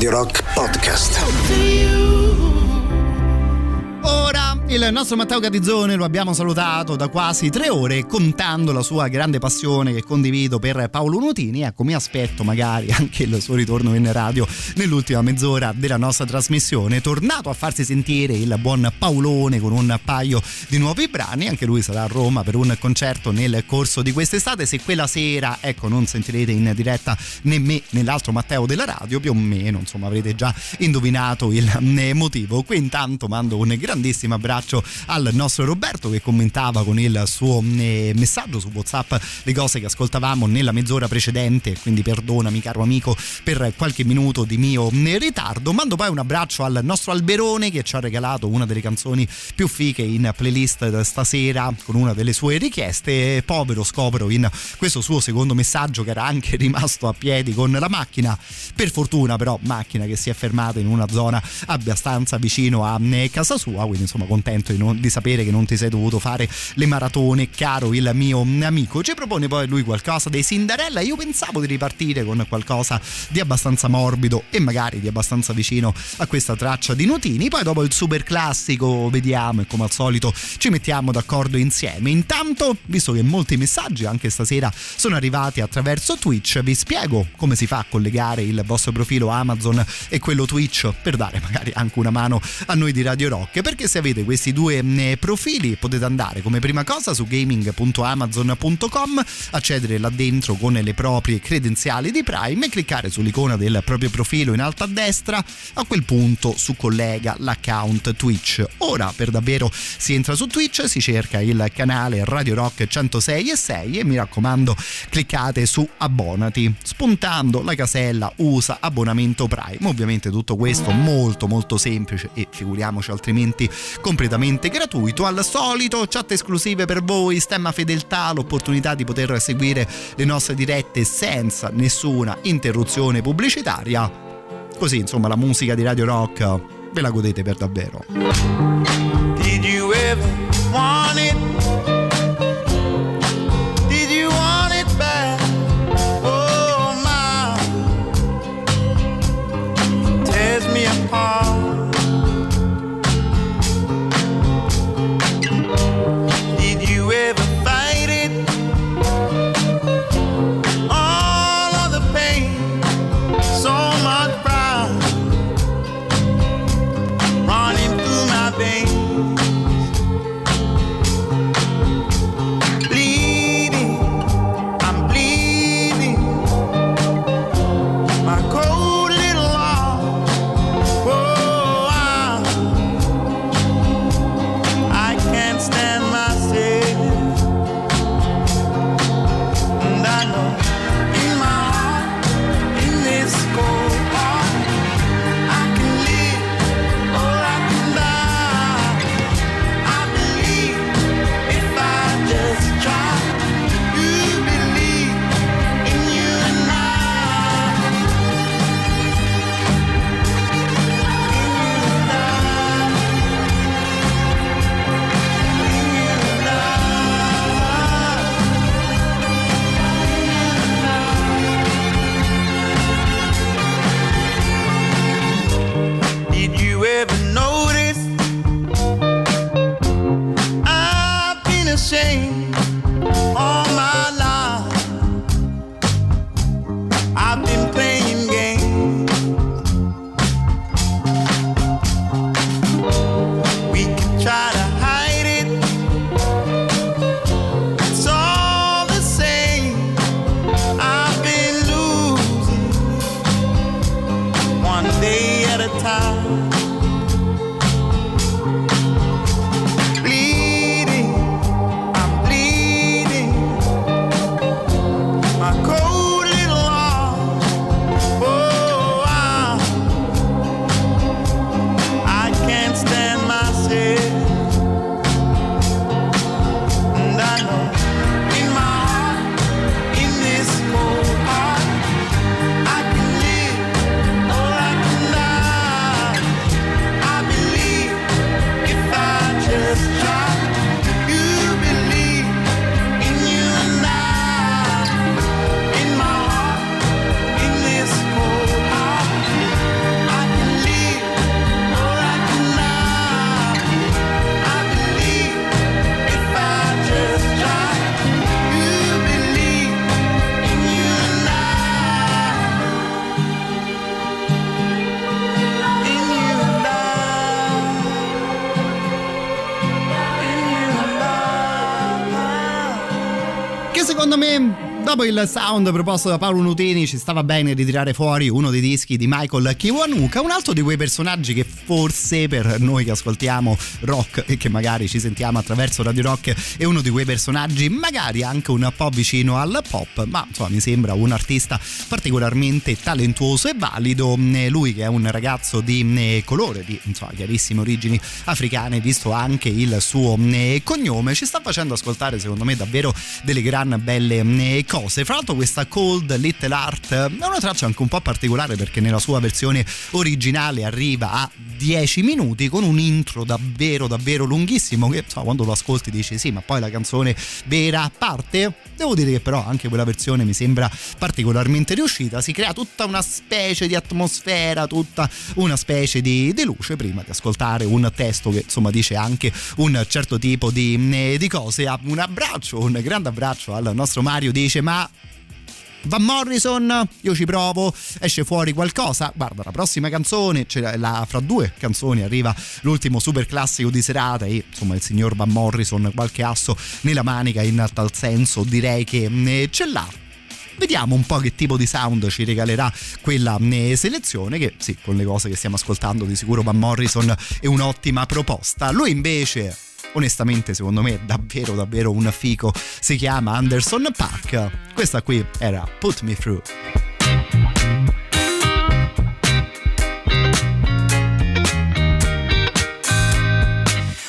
Radio Rock Podcast. Ora il nostro Matteo Catizzone lo abbiamo salutato da quasi tre ore, contando la sua grande passione che condivido per Paolo Nutini. Ecco, mi aspetto magari anche il suo ritorno in radio nell'ultima mezz'ora della nostra trasmissione. Tornato a farsi sentire il buon Paolone con un paio di nuovi brani, anche lui sarà a Roma per un concerto nel corso di quest'estate. Se quella sera, ecco, non sentirete in diretta né me né l'altro Matteo della radio, più o meno, insomma, avrete già indovinato il motivo. Qui intanto mando un grandissimo abbraccio al nostro Roberto, che commentava con il suo messaggio su WhatsApp le cose che ascoltavamo nella mezz'ora precedente, quindi perdonami caro amico per qualche minuto di mio ritardo. Mando poi un abbraccio al nostro Alberone, che ci ha regalato una delle canzoni più fiche in playlist stasera con una delle sue richieste. Povero, scopro in questo suo secondo messaggio che era anche rimasto a piedi con la macchina, per fortuna però macchina che si è fermata in una zona abbastanza vicino a casa sua, quindi insomma contento di, non, di sapere che non ti sei dovuto fare le maratone, caro il mio amico. Ci propone poi lui qualcosa dei Cinderella. Io pensavo di ripartire con qualcosa di abbastanza morbido e magari di abbastanza vicino a questa traccia di Nutini. Poi dopo il super classico vediamo, e come al solito ci mettiamo d'accordo insieme. Intanto, visto che molti messaggi anche stasera sono arrivati attraverso Twitch, vi spiego come si fa a collegare il vostro profilo Amazon e quello Twitch per dare magari anche una mano a noi di Radio Rock, perché se avete questi Questi due profili potete andare come prima cosa su gaming punto amazon punto com, accedere là dentro con le proprie credenziali di Prime e cliccare sull'icona del proprio profilo in alto a destra. A quel punto su collega l'account Twitch. Ora per davvero si entra su Twitch, si cerca il canale Radio Rock centosei e sei e mi raccomando cliccate su abbonati, spuntando la casella usa abbonamento Prime. Ovviamente tutto questo molto molto semplice e figuriamoci altrimenti completamente gratuito. Al solito chat esclusive per voi, stemma fedeltà, l'opportunità di poter seguire le nostre dirette senza nessuna interruzione pubblicitaria, così insomma la musica di Radio Rock ve la godete per davvero. Did you ever want it? Did you want it back? Oh my, tears me apart. Running through my veins. e dopo il sound proposto da Paolo Nutini ci stava bene ritirare fuori uno dei dischi di Michael Kiwanuka, un altro di quei personaggi che forse per noi che ascoltiamo rock e che magari ci sentiamo attraverso Radio Rock è uno di quei personaggi magari anche un po' vicino al pop, ma insomma mi sembra un artista particolarmente talentuoso e valido. Lui che è un ragazzo di colore, di insomma chiarissime origini africane visto anche il suo cognome, ci sta facendo ascoltare secondo me davvero delle gran belle cose. Fra l'altro questa Cold Little Heart è una traccia anche un po' particolare perché nella sua versione originale arriva a dieci minuti con un intro davvero davvero lunghissimo che insomma, quando lo ascolti dici sì ma poi la canzone vera parte. Devo dire che però anche quella versione mi sembra particolarmente riuscita, si crea tutta una specie di atmosfera, tutta una specie di, di luce prima di ascoltare un testo che insomma dice anche un certo tipo di, di cose. Un abbraccio, un grande abbraccio al nostro Mario, dice ma Van Morrison, io ci provo, esce fuori qualcosa, guarda la prossima canzone, cioè la, fra due canzoni arriva l'ultimo super classico di serata e insomma il signor Van Morrison qualche asso nella manica in tal senso direi che ce l'ha. Vediamo un po' che tipo di sound ci regalerà quella selezione che sì, con le cose che stiamo ascoltando di sicuro Van Morrison è un'ottima proposta. Lui invece onestamente secondo me è davvero davvero un fico, si chiama Anderson Paak, questa qui era Put Me Through.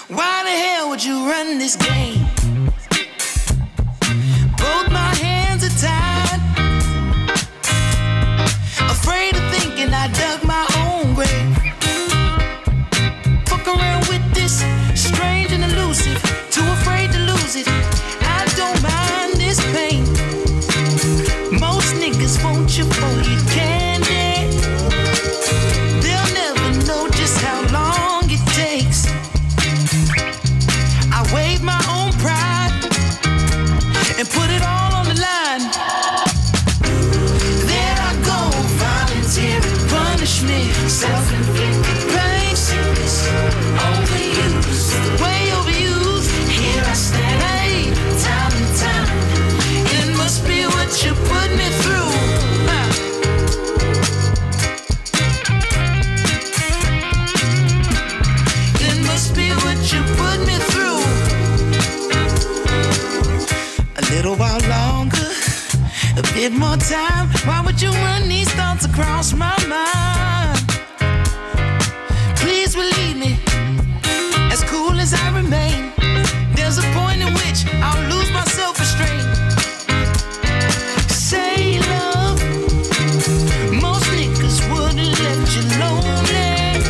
Why the hell would you run this game? Both my hands are tied, afraid of thinking I dug my own grave. Fuck around with this strange and elusive, too afraid to lose it. I don't mind this pain. Most niggas want you for your candy. They'll never know just how long it takes. I wave my own pride and put it all on the line. There I go, volunteering punishment, self-inflicted pain, overused, way overused. Here I stand, hey, time and time. It must be what you put me through. Uh. It must be what you put me through. A little while longer, a bit more time. Why would you run these thoughts across my mind? Please believe me, as cool as I remain, there's a point in which I'll lose my self-restraint. Say love, most niggas wouldn't let you lonely.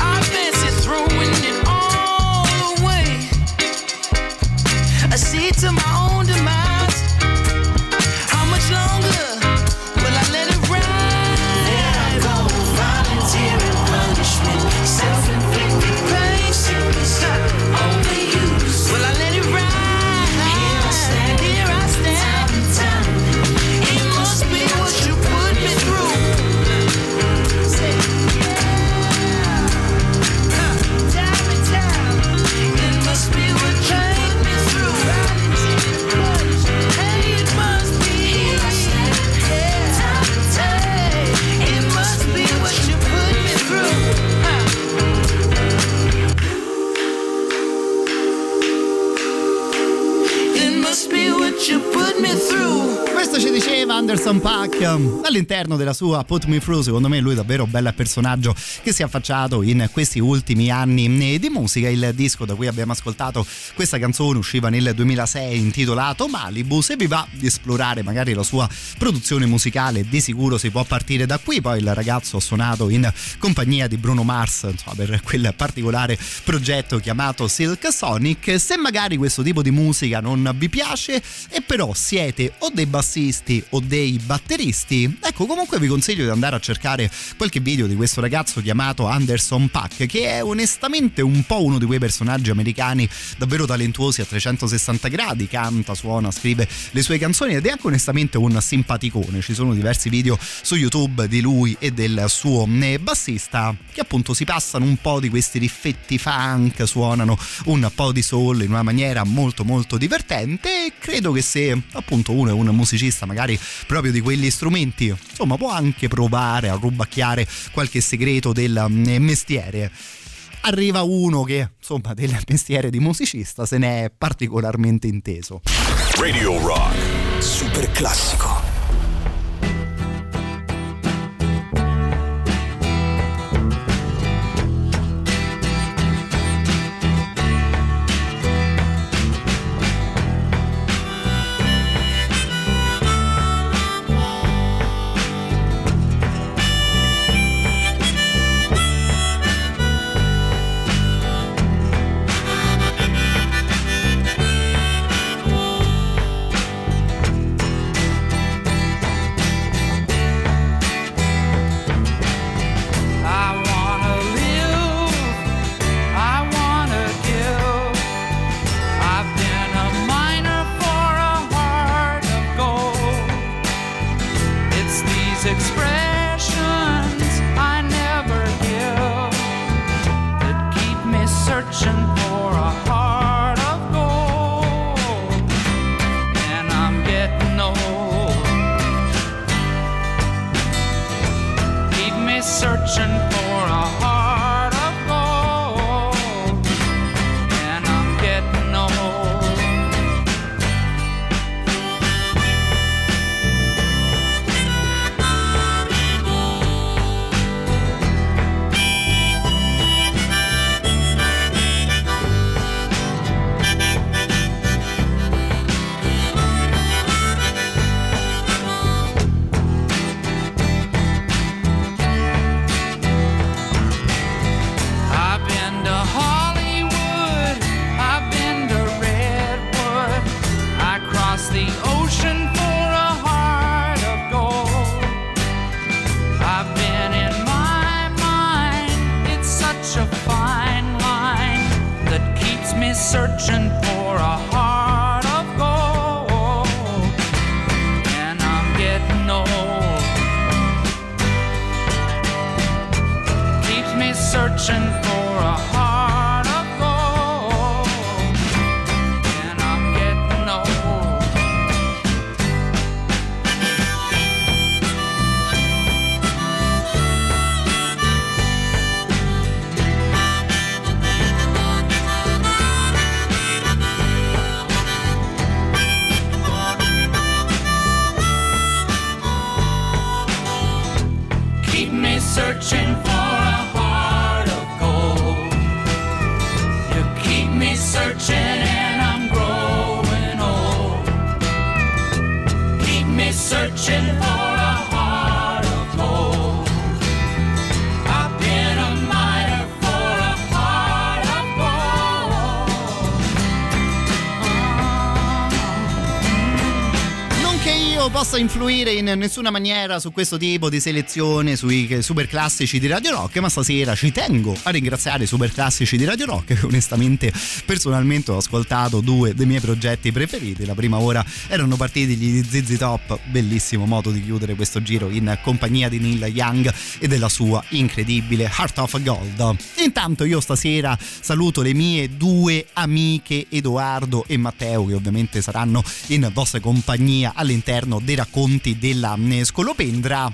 I fancy throwing it all away, a seed to my own demise. How much longer will I let it ride? There I go, volunteering punishment, self-inflicted pain, sickness, overuse. Will I let it ride? Here I stand, here I stand. Time and time. It must be what you put me through. Huh. Time and time. It must be what you put me through. Hey, it must be. Yeah. Time and time. It must be what you put me through. Huh. It must be what you put me through. Questo ci diceva Anderson Paak all'interno della sua Put Me Through. Secondo me lui è davvero un bel personaggio che si è affacciato in questi ultimi anni di musica. Il disco da cui abbiamo ascoltato questa canzone usciva nel duemilasei intitolato Malibu. Se vi va di esplorare magari la sua produzione musicale di sicuro si può partire da qui. Poi il ragazzo ha suonato in compagnia di Bruno Mars insomma, per quel particolare progetto chiamato Silk Sonic. Se magari questo tipo di musica non vi piace e però siete o dei bassisti o dei batteristi. Ecco, comunque vi consiglio di andare a cercare qualche video di questo ragazzo chiamato Anderson Paak, che è onestamente un po' uno di quei personaggi americani davvero talentuosi a trecentosessanta gradi. Canta, suona, scrive le sue canzoni ed è anche onestamente un simpaticone. Ci sono diversi video su YouTube di lui e del suo bassista che appunto si passano un po' di questi riffetti funk, suonano un po' di soul in una maniera molto molto divertente, e credo che se appunto uno è un musicista magari proprio di quegli strumenti, insomma, può anche provare a rubacchiare qualche segreto del mestiere. Arriva uno che, insomma, del mestiere di musicista se ne è particolarmente inteso. Radio Rock Super Classico. Influire in nessuna maniera su questo tipo di selezione, sui super classici di Radio Rock, ma stasera ci tengo a ringraziare i super classici di Radio Rock, che onestamente personalmente ho ascoltato due dei miei progetti preferiti. La prima ora erano partiti gli Z Z Top, bellissimo modo di chiudere questo giro in compagnia di Neil Young e della sua incredibile Heart of Gold. Intanto io stasera saluto le mie due amiche Edoardo e Matteo, che ovviamente saranno in vostra compagnia all'interno dei racconti della Scolopendra.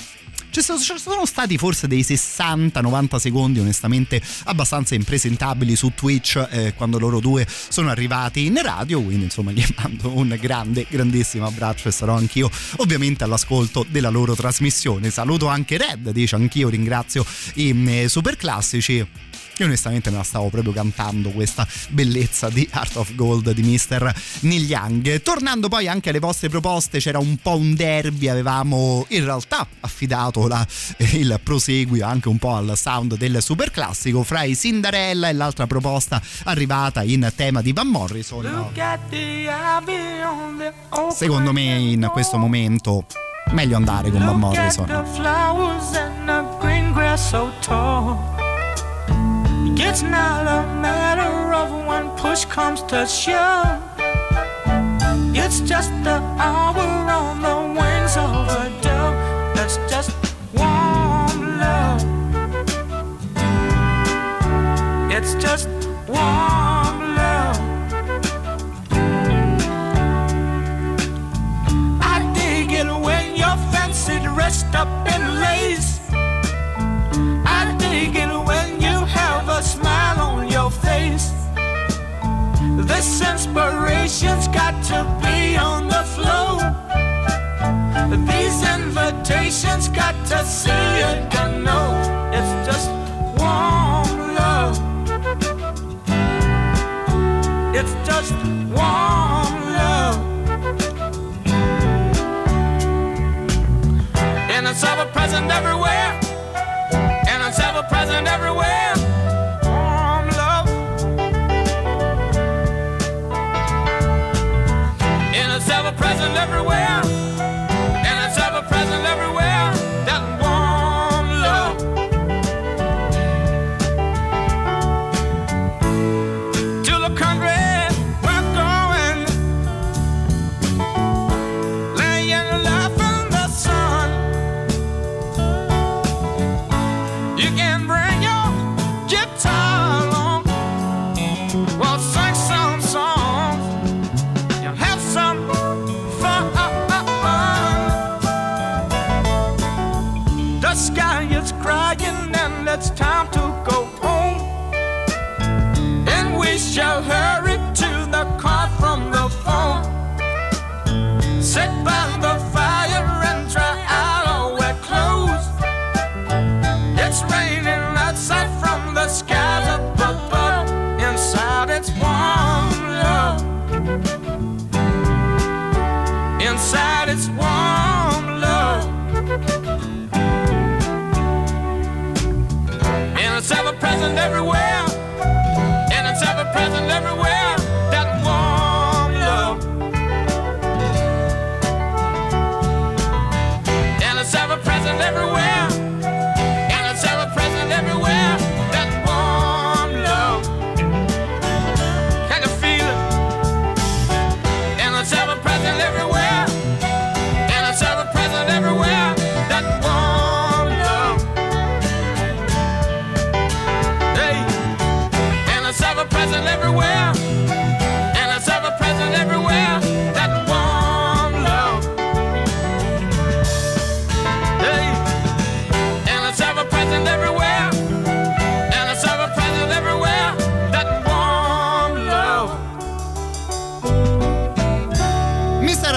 Ci sono stati forse dei sessanta novanta secondi onestamente abbastanza impresentabili su Twitch eh, quando loro due sono arrivati in radio, quindi insomma gli mando un grande grandissimo abbraccio e sarò anch'io ovviamente all'ascolto della loro trasmissione. Saluto anche Red, dice anch'io ringrazio i super classici. Io onestamente me la stavo proprio cantando questa bellezza di Heart of Gold di mister Neil Young. Tornando poi anche alle vostre proposte, c'era un po' un derby, avevamo in realtà affidato la, il proseguio anche un po' al sound del super classico fra i Cinderella e l'altra proposta arrivata in tema di Van Morrison. Secondo me in questo momento meglio andare con Van Morrison. It's not a matter of when push comes to shove. It's just the hour on the wings of a dove. That's just warm love. It's just warm love. I dig it when you're fancied dressed up in lace. I dig it when you have a smile on your face. This inspiration's got to be on the flow. These invitations got to see it and know. It's just warm love. It's just warm love. And it's ever present everywhere. And it's ever present everywhere. Warm love. And it's ever present everywhere. And it's ever present everywhere. That warm love. To the country we're going, laying love in the sun. You can bring your guitar along, we'll sing some songs, you'll have some fun. The sky is crying and it's time to go home, and we shall hurry to the car from the phone. Sit by the fire and try out all wet clothes. It's raining outside from the skies up above. Inside it's warm love. Inside it's warm love. And it's ever present everywhere. And it's ever present everywhere. That warm love. And it's ever present everywhere. Everywhere, that warm love. Can you feel it? And it's ever present everywhere. And it's ever present everywhere. That warm love. Hey. And it's ever present everywhere. And it's ever present everywhere. That warm love. Hey. And it's ever present everywhere.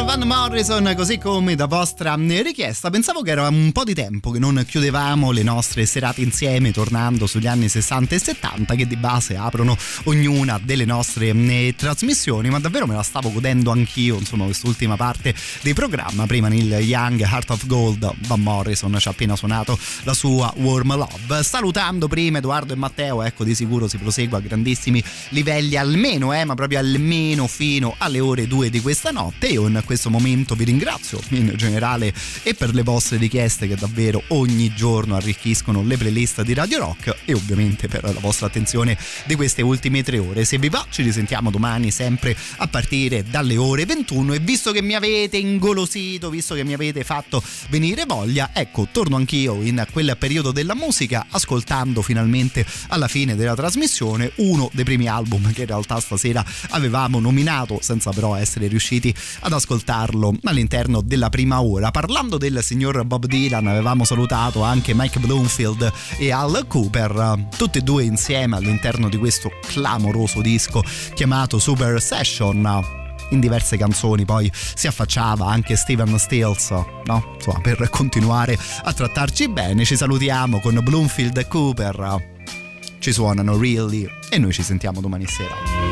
Van Morrison, così come da vostra richiesta. Pensavo che era un po' di tempo che non chiudevamo le nostre serate insieme tornando sugli anni sessanta e settanta, che di base aprono ognuna delle nostre trasmissioni, ma davvero me la stavo godendo anch'io, insomma, quest'ultima parte del programma. Prima Neil Young, Heart of Gold, Van Morrison ci ha appena suonato la sua Warm Love. Salutando prima Edoardo e Matteo, ecco, di sicuro si prosegue a grandissimi livelli almeno, eh, ma proprio almeno fino alle ore due di questa notte. Io in questo momento vi ringrazio in generale e per le vostre richieste che davvero ogni giorno arricchiscono le playlist di Radio Rock, e ovviamente per la vostra attenzione di queste ultime tre ore. Se vi va ci risentiamo domani sempre a partire dalle ore ventuno, e visto che mi avete ingolosito, visto che mi avete fatto venire voglia, ecco, torno anch'io in quel periodo della musica ascoltando finalmente alla fine della trasmissione uno dei primi album che in realtà stasera avevamo nominato senza però essere riusciti ad ascoltare all'interno della prima ora. Parlando del signor Bob Dylan, avevamo salutato anche Mike Bloomfield e Al Cooper, tutti e due insieme all'interno di questo clamoroso disco chiamato Super Session. In diverse canzoni poi si affacciava anche Steven Stills, no? Insomma, per continuare a trattarci bene, ci salutiamo con Bloomfield e Cooper, ci suonano Really, e noi ci sentiamo domani sera.